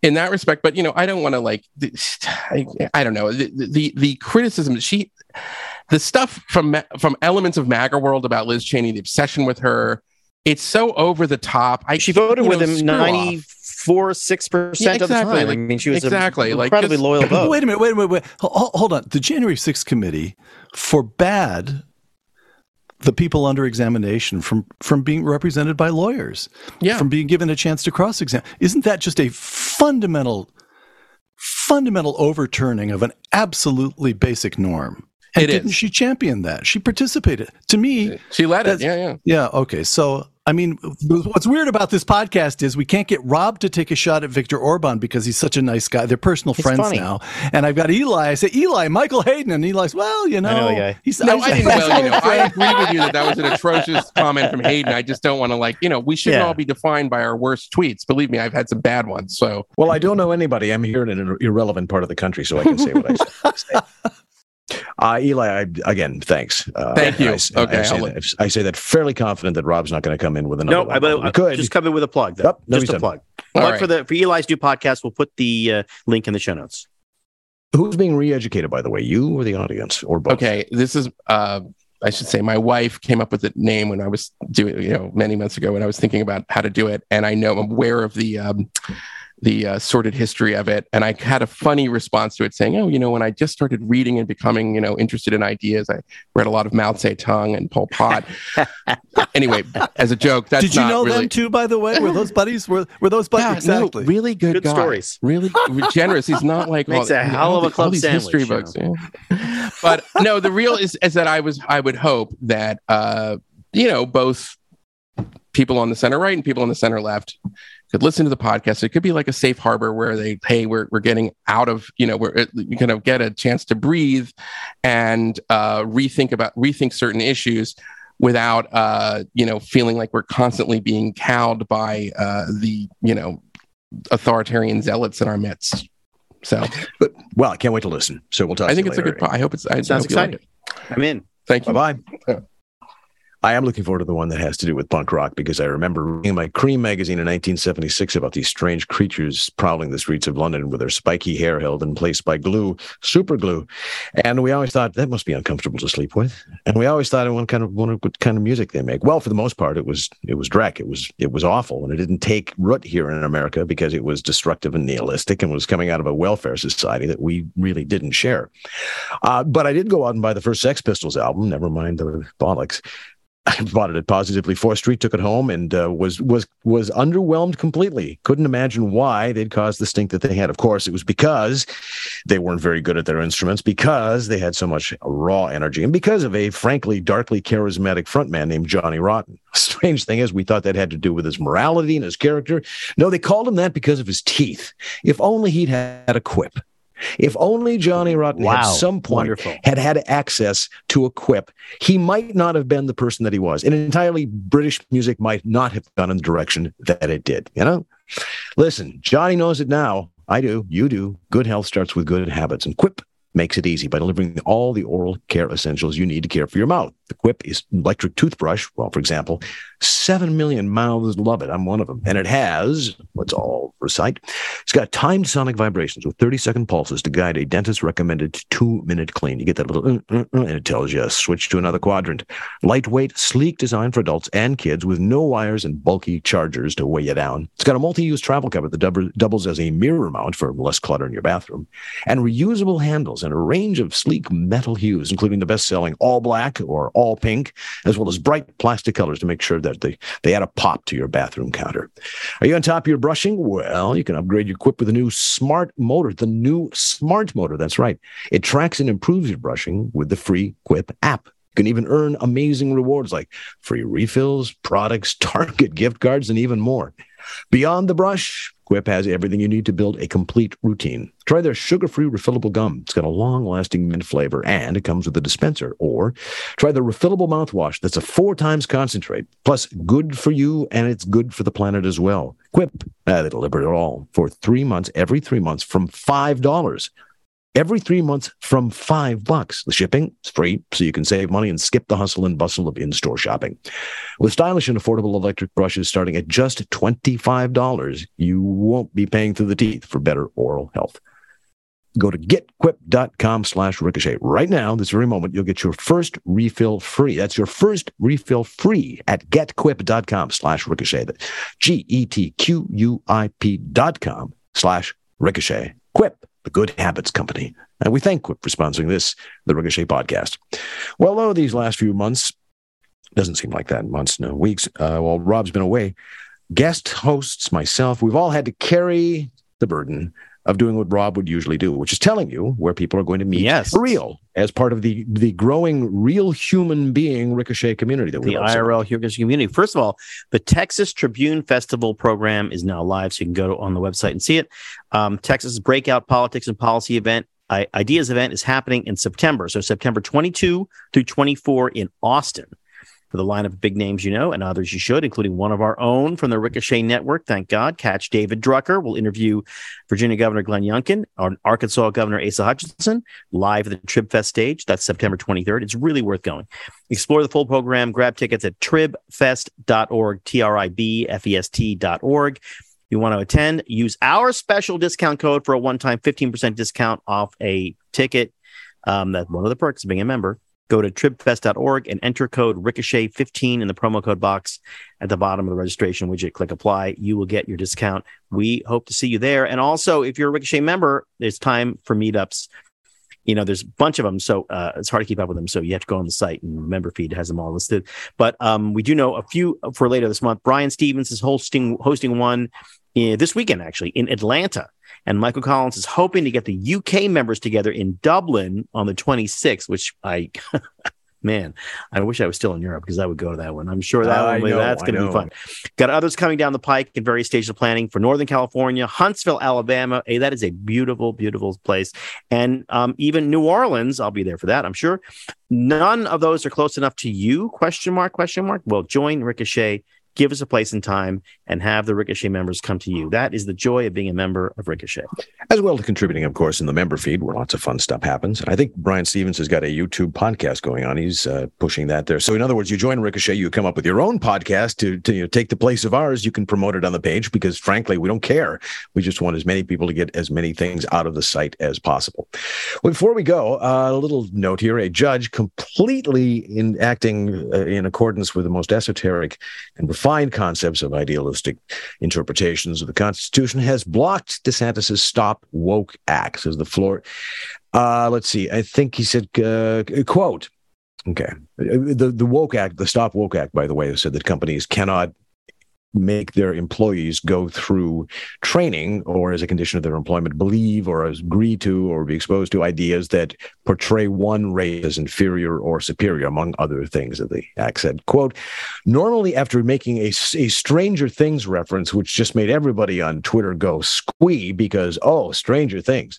in that respect, but, you know, I don't want to like, I don't know, the criticism that the stuff from elements of MAGA world about Liz Cheney, the obsession with her, it's so over the top. She voted with him 94.6% of the time. I mean, she was incredibly loyal vote. Wait a minute. Hold on. The January 6th committee forbade the people under examination from being represented by lawyers, from being given a chance to cross-examine. Isn't that just a fundamental overturning of an absolutely basic norm? And she championed that? She participated. To me, she led it. Yeah. Okay. So, I mean, what's weird about this podcast is we can't get Rob to take a shot at Viktor Orbán because he's such a nice guy. They're personal friends now. And I've got Eli. I say, Eli, Michael Hayden. And Eli's, well, you know. I know the guy. I agree with you that was an atrocious comment from Hayden. I just don't want to we shouldn't all be defined by our worst tweets. Believe me, I've had some bad ones. So, well, I don't know anybody. I'm here in an irrelevant part of the country, so I can say what I say. Eli, again, thanks. Thank you. I say that fairly confident that Rob's not going to come in with another. No, I could just come in with a plug. Though. Nope, just a plug. Plug for Eli's new podcast. We'll put the link in the show notes. Who's being re-educated, by the way, you or the audience or both? Okay, this is. I should say my wife came up with the name when I was doing, many months ago when I was thinking about how to do it, and I'm aware of the. The sordid history of it. And I had a funny response to it saying, when I just started reading and becoming, interested in ideas, I read a lot of Mao Zedong and Pol Pot. Anyway, as a joke, that's Did you know them too, by the way? Were those buddies? Were those buddies? Yeah, exactly. No, really good guys. Stories. Really generous. He's not like... Makes a hell of a club sandwich. History books. Yeah. But no, the real is that I would hope that, both people on the center right and people on the center left could listen to the podcast. It could be like a safe harbor where we're getting out of, you kind of get a chance to breathe and rethink certain issues without, feeling like we're constantly being cowed by the authoritarian zealots in our midst. So, well, I can't wait to listen. So we'll talk. I think it's later. A good. I hope it's. I sounds hope exciting. Like it. I'm in. Thank you. Bye bye. I am looking forward to the one that has to do with punk rock, because I remember reading my Cream magazine in 1976 about these strange creatures prowling the streets of London with their spiky hair held in place by super glue. And we always thought that must be uncomfortable to sleep with. And we always thought, what kind of music they make. Well, for the most part, it was dreck. It was awful. And it didn't take root here in America because it was destructive and nihilistic and was coming out of a welfare society that we really didn't share. But I did go out and buy the first Sex Pistols album, never mind the bollocks. I bought it at Positively 4th Street, took it home, and was underwhelmed completely. Couldn't imagine why they'd caused the stink that they had. Of course, it was because they weren't very good at their instruments, because they had so much raw energy, and because of a, frankly, darkly charismatic frontman named Johnny Rotten. Strange thing is, we thought that had to do with his morality and his character. No, they called him that because of his teeth. If only he'd had a quip. If only Johnny Rotten at some point had access to a quip, he might not have been the person that he was. And entirely British music might not have gone in the direction that it did. Listen, Johnny knows it now. I do. You do. Good health starts with good habits. And quip makes it easy by delivering all the oral care essentials you need to care for your mouth. The quip is an electric toothbrush. Well, for example, 7 million mouths love it. I'm one of them. And it has, let's all recite, it's got timed sonic vibrations with 30-second pulses to guide a dentist-recommended 2-minute clean. You get that little, and it tells you, switch to another quadrant. Lightweight, sleek design for adults and kids with no wires and bulky chargers to weigh you down. It's got a multi-use travel cover that doubles as a mirror mount for less clutter in your bathroom. And reusable handles and a range of sleek metal hues, including the best-selling all black or all all pink, as well as bright plastic colors to make sure that they add a pop to your bathroom counter. Are you on top of your brushing? Well, you can upgrade your quip with the new Smart Motor, That's right. It tracks and improves your brushing with the free Quip app. You can even earn amazing rewards like free refills, products, Target gift cards, and even more. Beyond the brush, Quip has everything you need to build a complete routine. Try their sugar-free refillable gum. It's got a long-lasting mint flavor, and it comes with a dispenser. Or try the refillable mouthwash that's a 4 times concentrate, plus good for you, and it's good for the planet as well. Quip, they deliver it all for 3 months, every 3 months, from $5. Every 3 months from $5. The shipping is free, so you can save money and skip the hustle and bustle of in-store shopping. With stylish and affordable electric brushes starting at just $25, you won't be paying through the teeth for better oral health. Go to getquip.com/ricochet. Right now, this very moment, you'll get your first refill free. That's your first refill free at getquip.com/ricochet. GETQUIP.com/ricochet. Quip, the Good Habits Company. And we thank Quip for sponsoring this, the Ricochet Podcast. Well, though, these last few months, doesn't seem like that, months, no weeks, while Rob's been away, guest hosts, myself, we've all had to carry the burden of doing what Rob would usually do, which is telling you where people are going to meet for real as part of the growing real human being Ricochet community. That we The IRL Ricochet community. First of all, the Texas Tribune Festival program is now live, so you can go on the website and see it. Texas Breakout Politics and Policy event, Ideas event is happening in September. So September 22 through 24 in Austin. For the line of big names you know and others you should, including one of our own from the Ricochet Network, thank God. Catch David Drucker. We'll interview Virginia Governor Glenn Youngkin, Arkansas Governor Asa Hutchinson, live at the TribFest stage. That's September 23rd. It's really worth going. Explore the full program. Grab tickets at tribfest.org, TRIBFEST.org. You want to attend, use our special discount code for a one-time 15% discount off a ticket. That's one of the perks of being a member. Go to tribfest.org and enter code Ricochet15 in the promo code box at the bottom of the registration widget. Click apply. You will get your discount. We hope to see you there. And also, if you're a Ricochet member, it's time for meetups. You know, there's a bunch of them, so it's hard to keep up with them. So you have to go on the site, and member feed has them all listed. But we do know a few for later this month. Brian Stevens is hosting one this weekend, actually, in Atlanta. And Michael Collins is hoping to get the UK members together in Dublin on the 26th, which I wish I was still in Europe because I would go to that one. I'm sure that's going to be fun. Got others coming down the pike in various stages of planning for Northern California, Huntsville, Alabama. Hey, that is a beautiful, beautiful place. And even New Orleans. I'll be there for that, I'm sure. None of those are close enough to you? Question mark. Well, join Ricochet. Give us a place and time and have the Ricochet members come to you. That is the joy of being a member of Ricochet. As well as contributing, of course, in the member feed where lots of fun stuff happens. I think Brian Stevens has got a YouTube podcast going on. He's pushing that there. So in other words, you join Ricochet, you come up with your own podcast to take the place of ours. You can promote it on the page because, frankly, we don't care. We just want as many people to get as many things out of the site as possible. Well, before we go, a little note here. A judge completely acting in accordance with the most esoteric and refined concepts of idealistic interpretations of the Constitution has blocked DeSantis's Stop Woke Act, says the floor. Let's see. I think he said, quote, okay, the Woke Act, the Stop Woke Act, by the way, said that companies cannot make their employees go through training or as a condition of their employment believe or agree to or be exposed to ideas that portray one race as inferior or superior, among other things that the act said. Quote, normally after making a Stranger Things reference, which just made everybody on Twitter go squee because, oh, Stranger Things.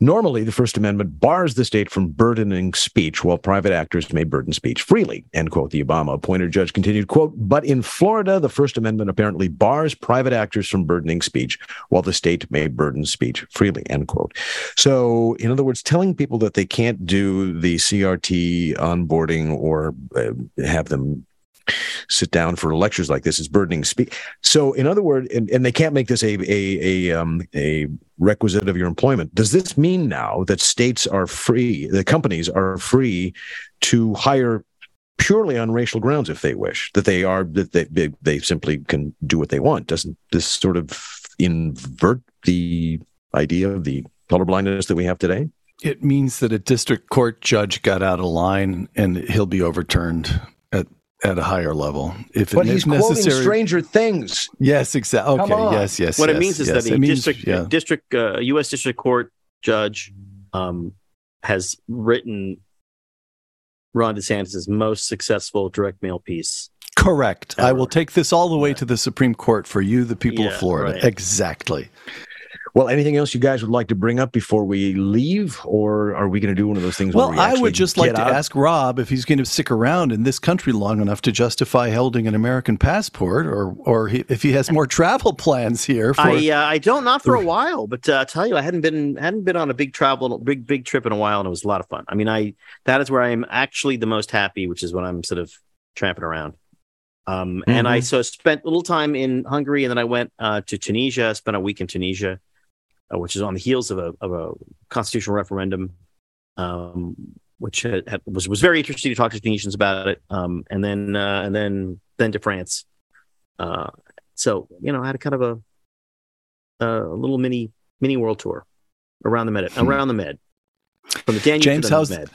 Normally, the First Amendment bars the state from burdening speech while private actors may burden speech freely, end quote. The Obama-appointed judge continued, quote, but in Florida, the First Amendment apparently bars private actors from burdening speech while the state may burden speech freely, end quote. So, in other words, telling people that they can't do the CRT onboarding or have them sit down for lectures like this is burdening speech. So, in other words, and they can't make this a requisite of your employment. Does this mean now that states are free, the companies are free to hire purely on racial grounds if they wish, that they simply can do what they want? Doesn't this sort of invert the idea of the colorblindness that we have today? It means that a district court judge got out of line, and he'll be overturned at a higher level. But he's quoting Stranger Things. Yes, exactly. Okay, yes. What it means is that a U.S. district court judge has written Ron DeSantis' most successful direct mail piece. Correct. Ever. I will take this all the way to the Supreme Court for you, the people of Florida. Right. Exactly. Well, anything else you guys would like to bring up before we leave, or are we going to do one of those things? Well, I would just like to ask Rob if he's going to stick around in this country long enough to justify holding an American passport, or if he has more travel plans here. I don't, not for a while, but I tell you, I hadn't been on a big trip in a while, and it was a lot of fun. I mean, that is where I am actually the most happy, which is when I'm sort of tramping around. And I spent a little time in Hungary, and then I went to Tunisia. Spent a week in Tunisia. Which is on the heels of a constitutional referendum, which was very interesting to talk to Tunisians about it, and then to France. So I had a kind of a little mini world tour around the Med, from the Danube James, to the Med.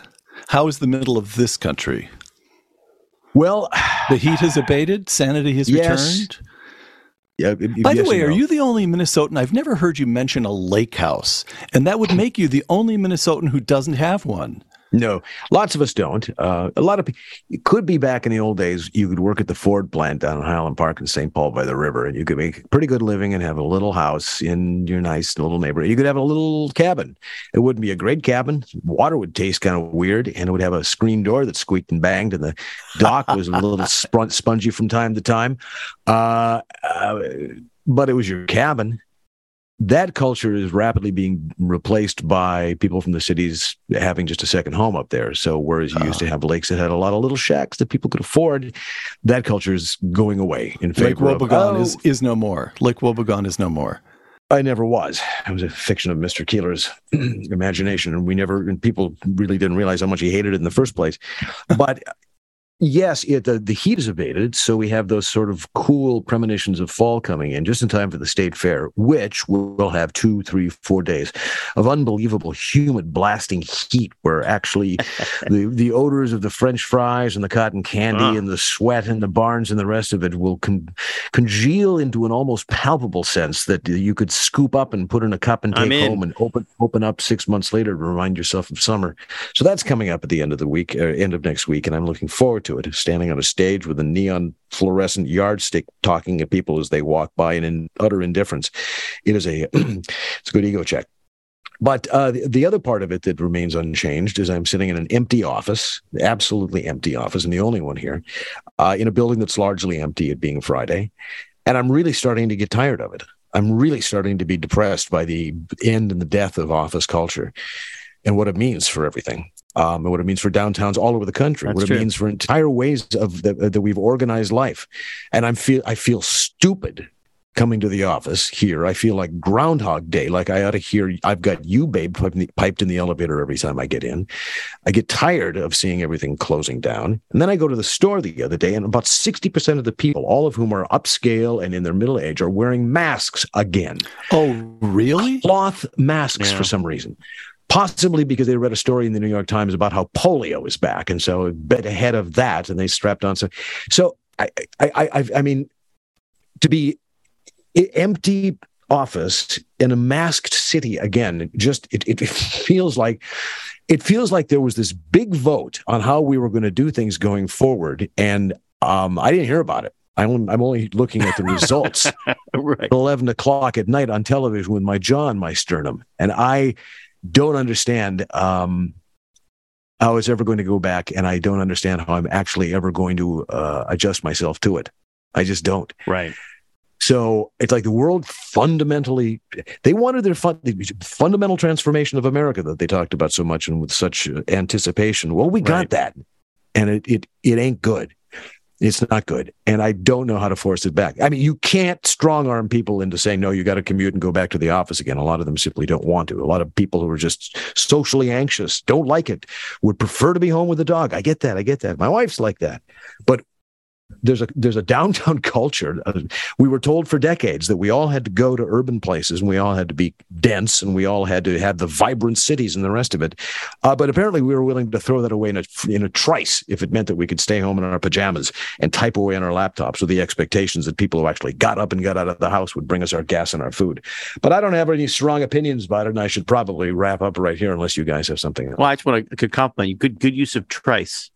How is the middle of this country? Well, the heat has abated, sanity has returned. Yeah, by the way, are you the only Minnesotan? I've never heard you mention a lake house, and that would make you the only Minnesotan who doesn't have one. No, lots of us don't. A lot of people, it could be back in the old days, you could work at the Ford plant down in Highland Park in St. Paul by the river, and you could make a pretty good living and have a little house in your nice little neighborhood. You could have a little cabin. It wouldn't be a great cabin. Water would taste kind of weird, and it would have a screen door that squeaked and banged, and the dock was a little spongy from time to time. But it was your cabin. That culture is rapidly being replaced by people from the cities having just a second home up there. So whereas you used to have lakes that had a lot of little shacks that people could afford, that culture is going away in favor of... Lake Wobegon is no more. Lake Wobegon is no more. I never was. It was a fiction of Mr. Keeler's imagination, and people really didn't realize how much he hated it in the first place. But... yes, the heat is abated, so we have those sort of cool premonitions of fall coming in, just in time for the state fair, which will have 2, 3, 4 days of unbelievable, humid, blasting heat, where actually the odors of the French fries and the cotton candy and the sweat and the barns and the rest of it will congeal into an almost palpable sense that you could scoop up and put in a cup and take home and open up 6 months later to remind yourself of summer. So that's coming up at the end of next week, and I'm looking forward to it, standing on a stage with a neon fluorescent yardstick talking to people as they walk by and in utter indifference. It is it's a good ego check. But the other part of it that remains unchanged is I'm sitting in an empty office, absolutely empty office, and the only one here, in a building that's largely empty, it being Friday. And I'm really starting to get tired of it. I'm really starting to be depressed by the end and the death of office culture and what it means for everything. And what it means for downtowns all over the country, that's what it means for entire ways of that we've organized life. And I feel stupid coming to the office here. I feel like Groundhog Day, like I ought to hear, I've got you, babe, piped in the elevator every time I get in. I get tired of seeing everything closing down. And then I go to the store the other day, and about 60% of the people, all of whom are upscale and in their middle age, are wearing masks again. Oh, really? Cloth masks for some reason. Possibly because they read a story in the New York Times about how polio is back, and so a bit ahead of that, and they strapped on. So I mean, to be empty office in a masked city again, it feels like. It feels like there was this big vote on how we were going to do things going forward, and I didn't hear about it. I'm only looking at the results right. 11 o'clock at night on television with my jaw on my sternum, and I don't understand how it's ever going to go back, and I don't understand how I'm actually ever going to adjust myself to it. I just don't. Right. So it's like the world fundamentally, they wanted their fundamental transformation of America that they talked about so much and with such anticipation. Well, we got that, and it ain't good. It's not good, and I don't know how to force it back. I mean, you can't strong-arm people into saying, no, you got to commute and go back to the office again. A lot of them simply don't want to. A lot of people who are just socially anxious, don't like it, would prefer to be home with the dog. I get that. My wife's like that. But there's a downtown culture. We were told for decades that we all had to go to urban places and we all had to be dense and we all had to have the vibrant cities and the rest of it. But apparently we were willing to throw that away in a trice if it meant that we could stay home in our pajamas and type away on our laptops with the expectations that people who actually got up and got out of the house would bring us our gas and our food. But I don't have any strong opinions about it, and I should probably wrap up right here unless you guys have something else. Well, I just want to compliment you. Good use of trice.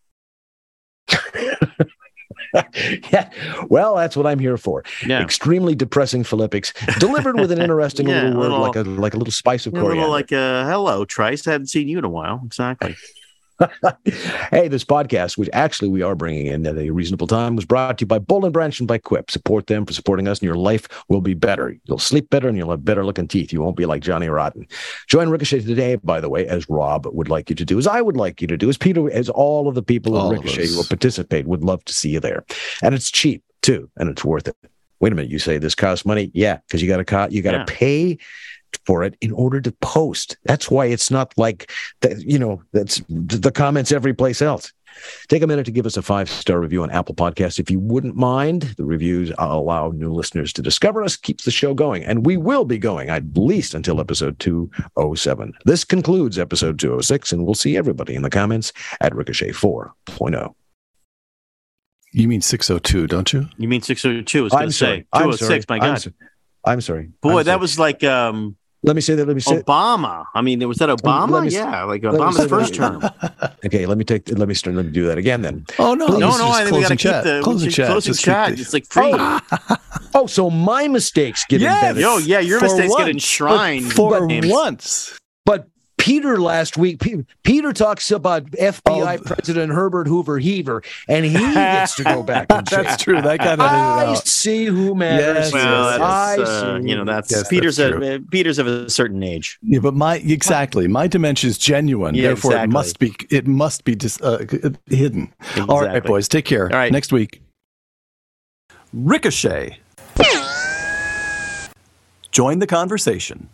Yeah, well, that's what I'm here for. Yeah. Extremely depressing philippics delivered with an interesting little word, like a little spice of coriander. A little like a hello, Trice. I haven't seen you in a while. Exactly. Hey, this podcast, which actually we are bringing in at a reasonable time, was brought to you by Boll & Branch and by Quip. Support them for supporting us, and your life will be better. You'll sleep better, and you'll have better-looking teeth. You won't be like Johnny Rotten. Join Ricochet today, by the way, as Rob would like you to do, as I would like you to do, as Peter, as all of the people in Ricochet who will participate would love to see you there. And it's cheap, too, and it's worth it. Wait a minute, you say this costs money? Yeah, because you got to pay for it in order to post. That's why it's not like that, that's the comments every place else. Take a minute to give us a 5-star review on Apple Podcasts if you wouldn't mind. The reviews allow new listeners to discover us, keeps the show going, and we will be going at least until episode 207. This concludes episode 206, and we'll see everybody in the comments at Ricochet 4.0. You mean 602, don't you? You mean 602. I was going to say 206, my God. I'm sorry. Boy, that was like... Let me say Obama. I mean, was that Obama? Like Obama's first term. Okay, let me do that again then. Oh, no. No, I think we got to keep the closing chat. It's like free. Oh, so my mistakes get embedded. Yo, yeah, your mistakes get enshrined. For once. But Peter last week, Peter talks about FBI President Herbert Hoover Heaver, and he gets to go back and check. That's true. That got I see who matters. Yes, well, see. That's Peter's. Peter's of a certain age. Yeah, but my dimension is genuine. Yeah, therefore, exactly. It must be hidden. Exactly. All right, boys, take care. All right, next week. Ricochet. Join the conversation.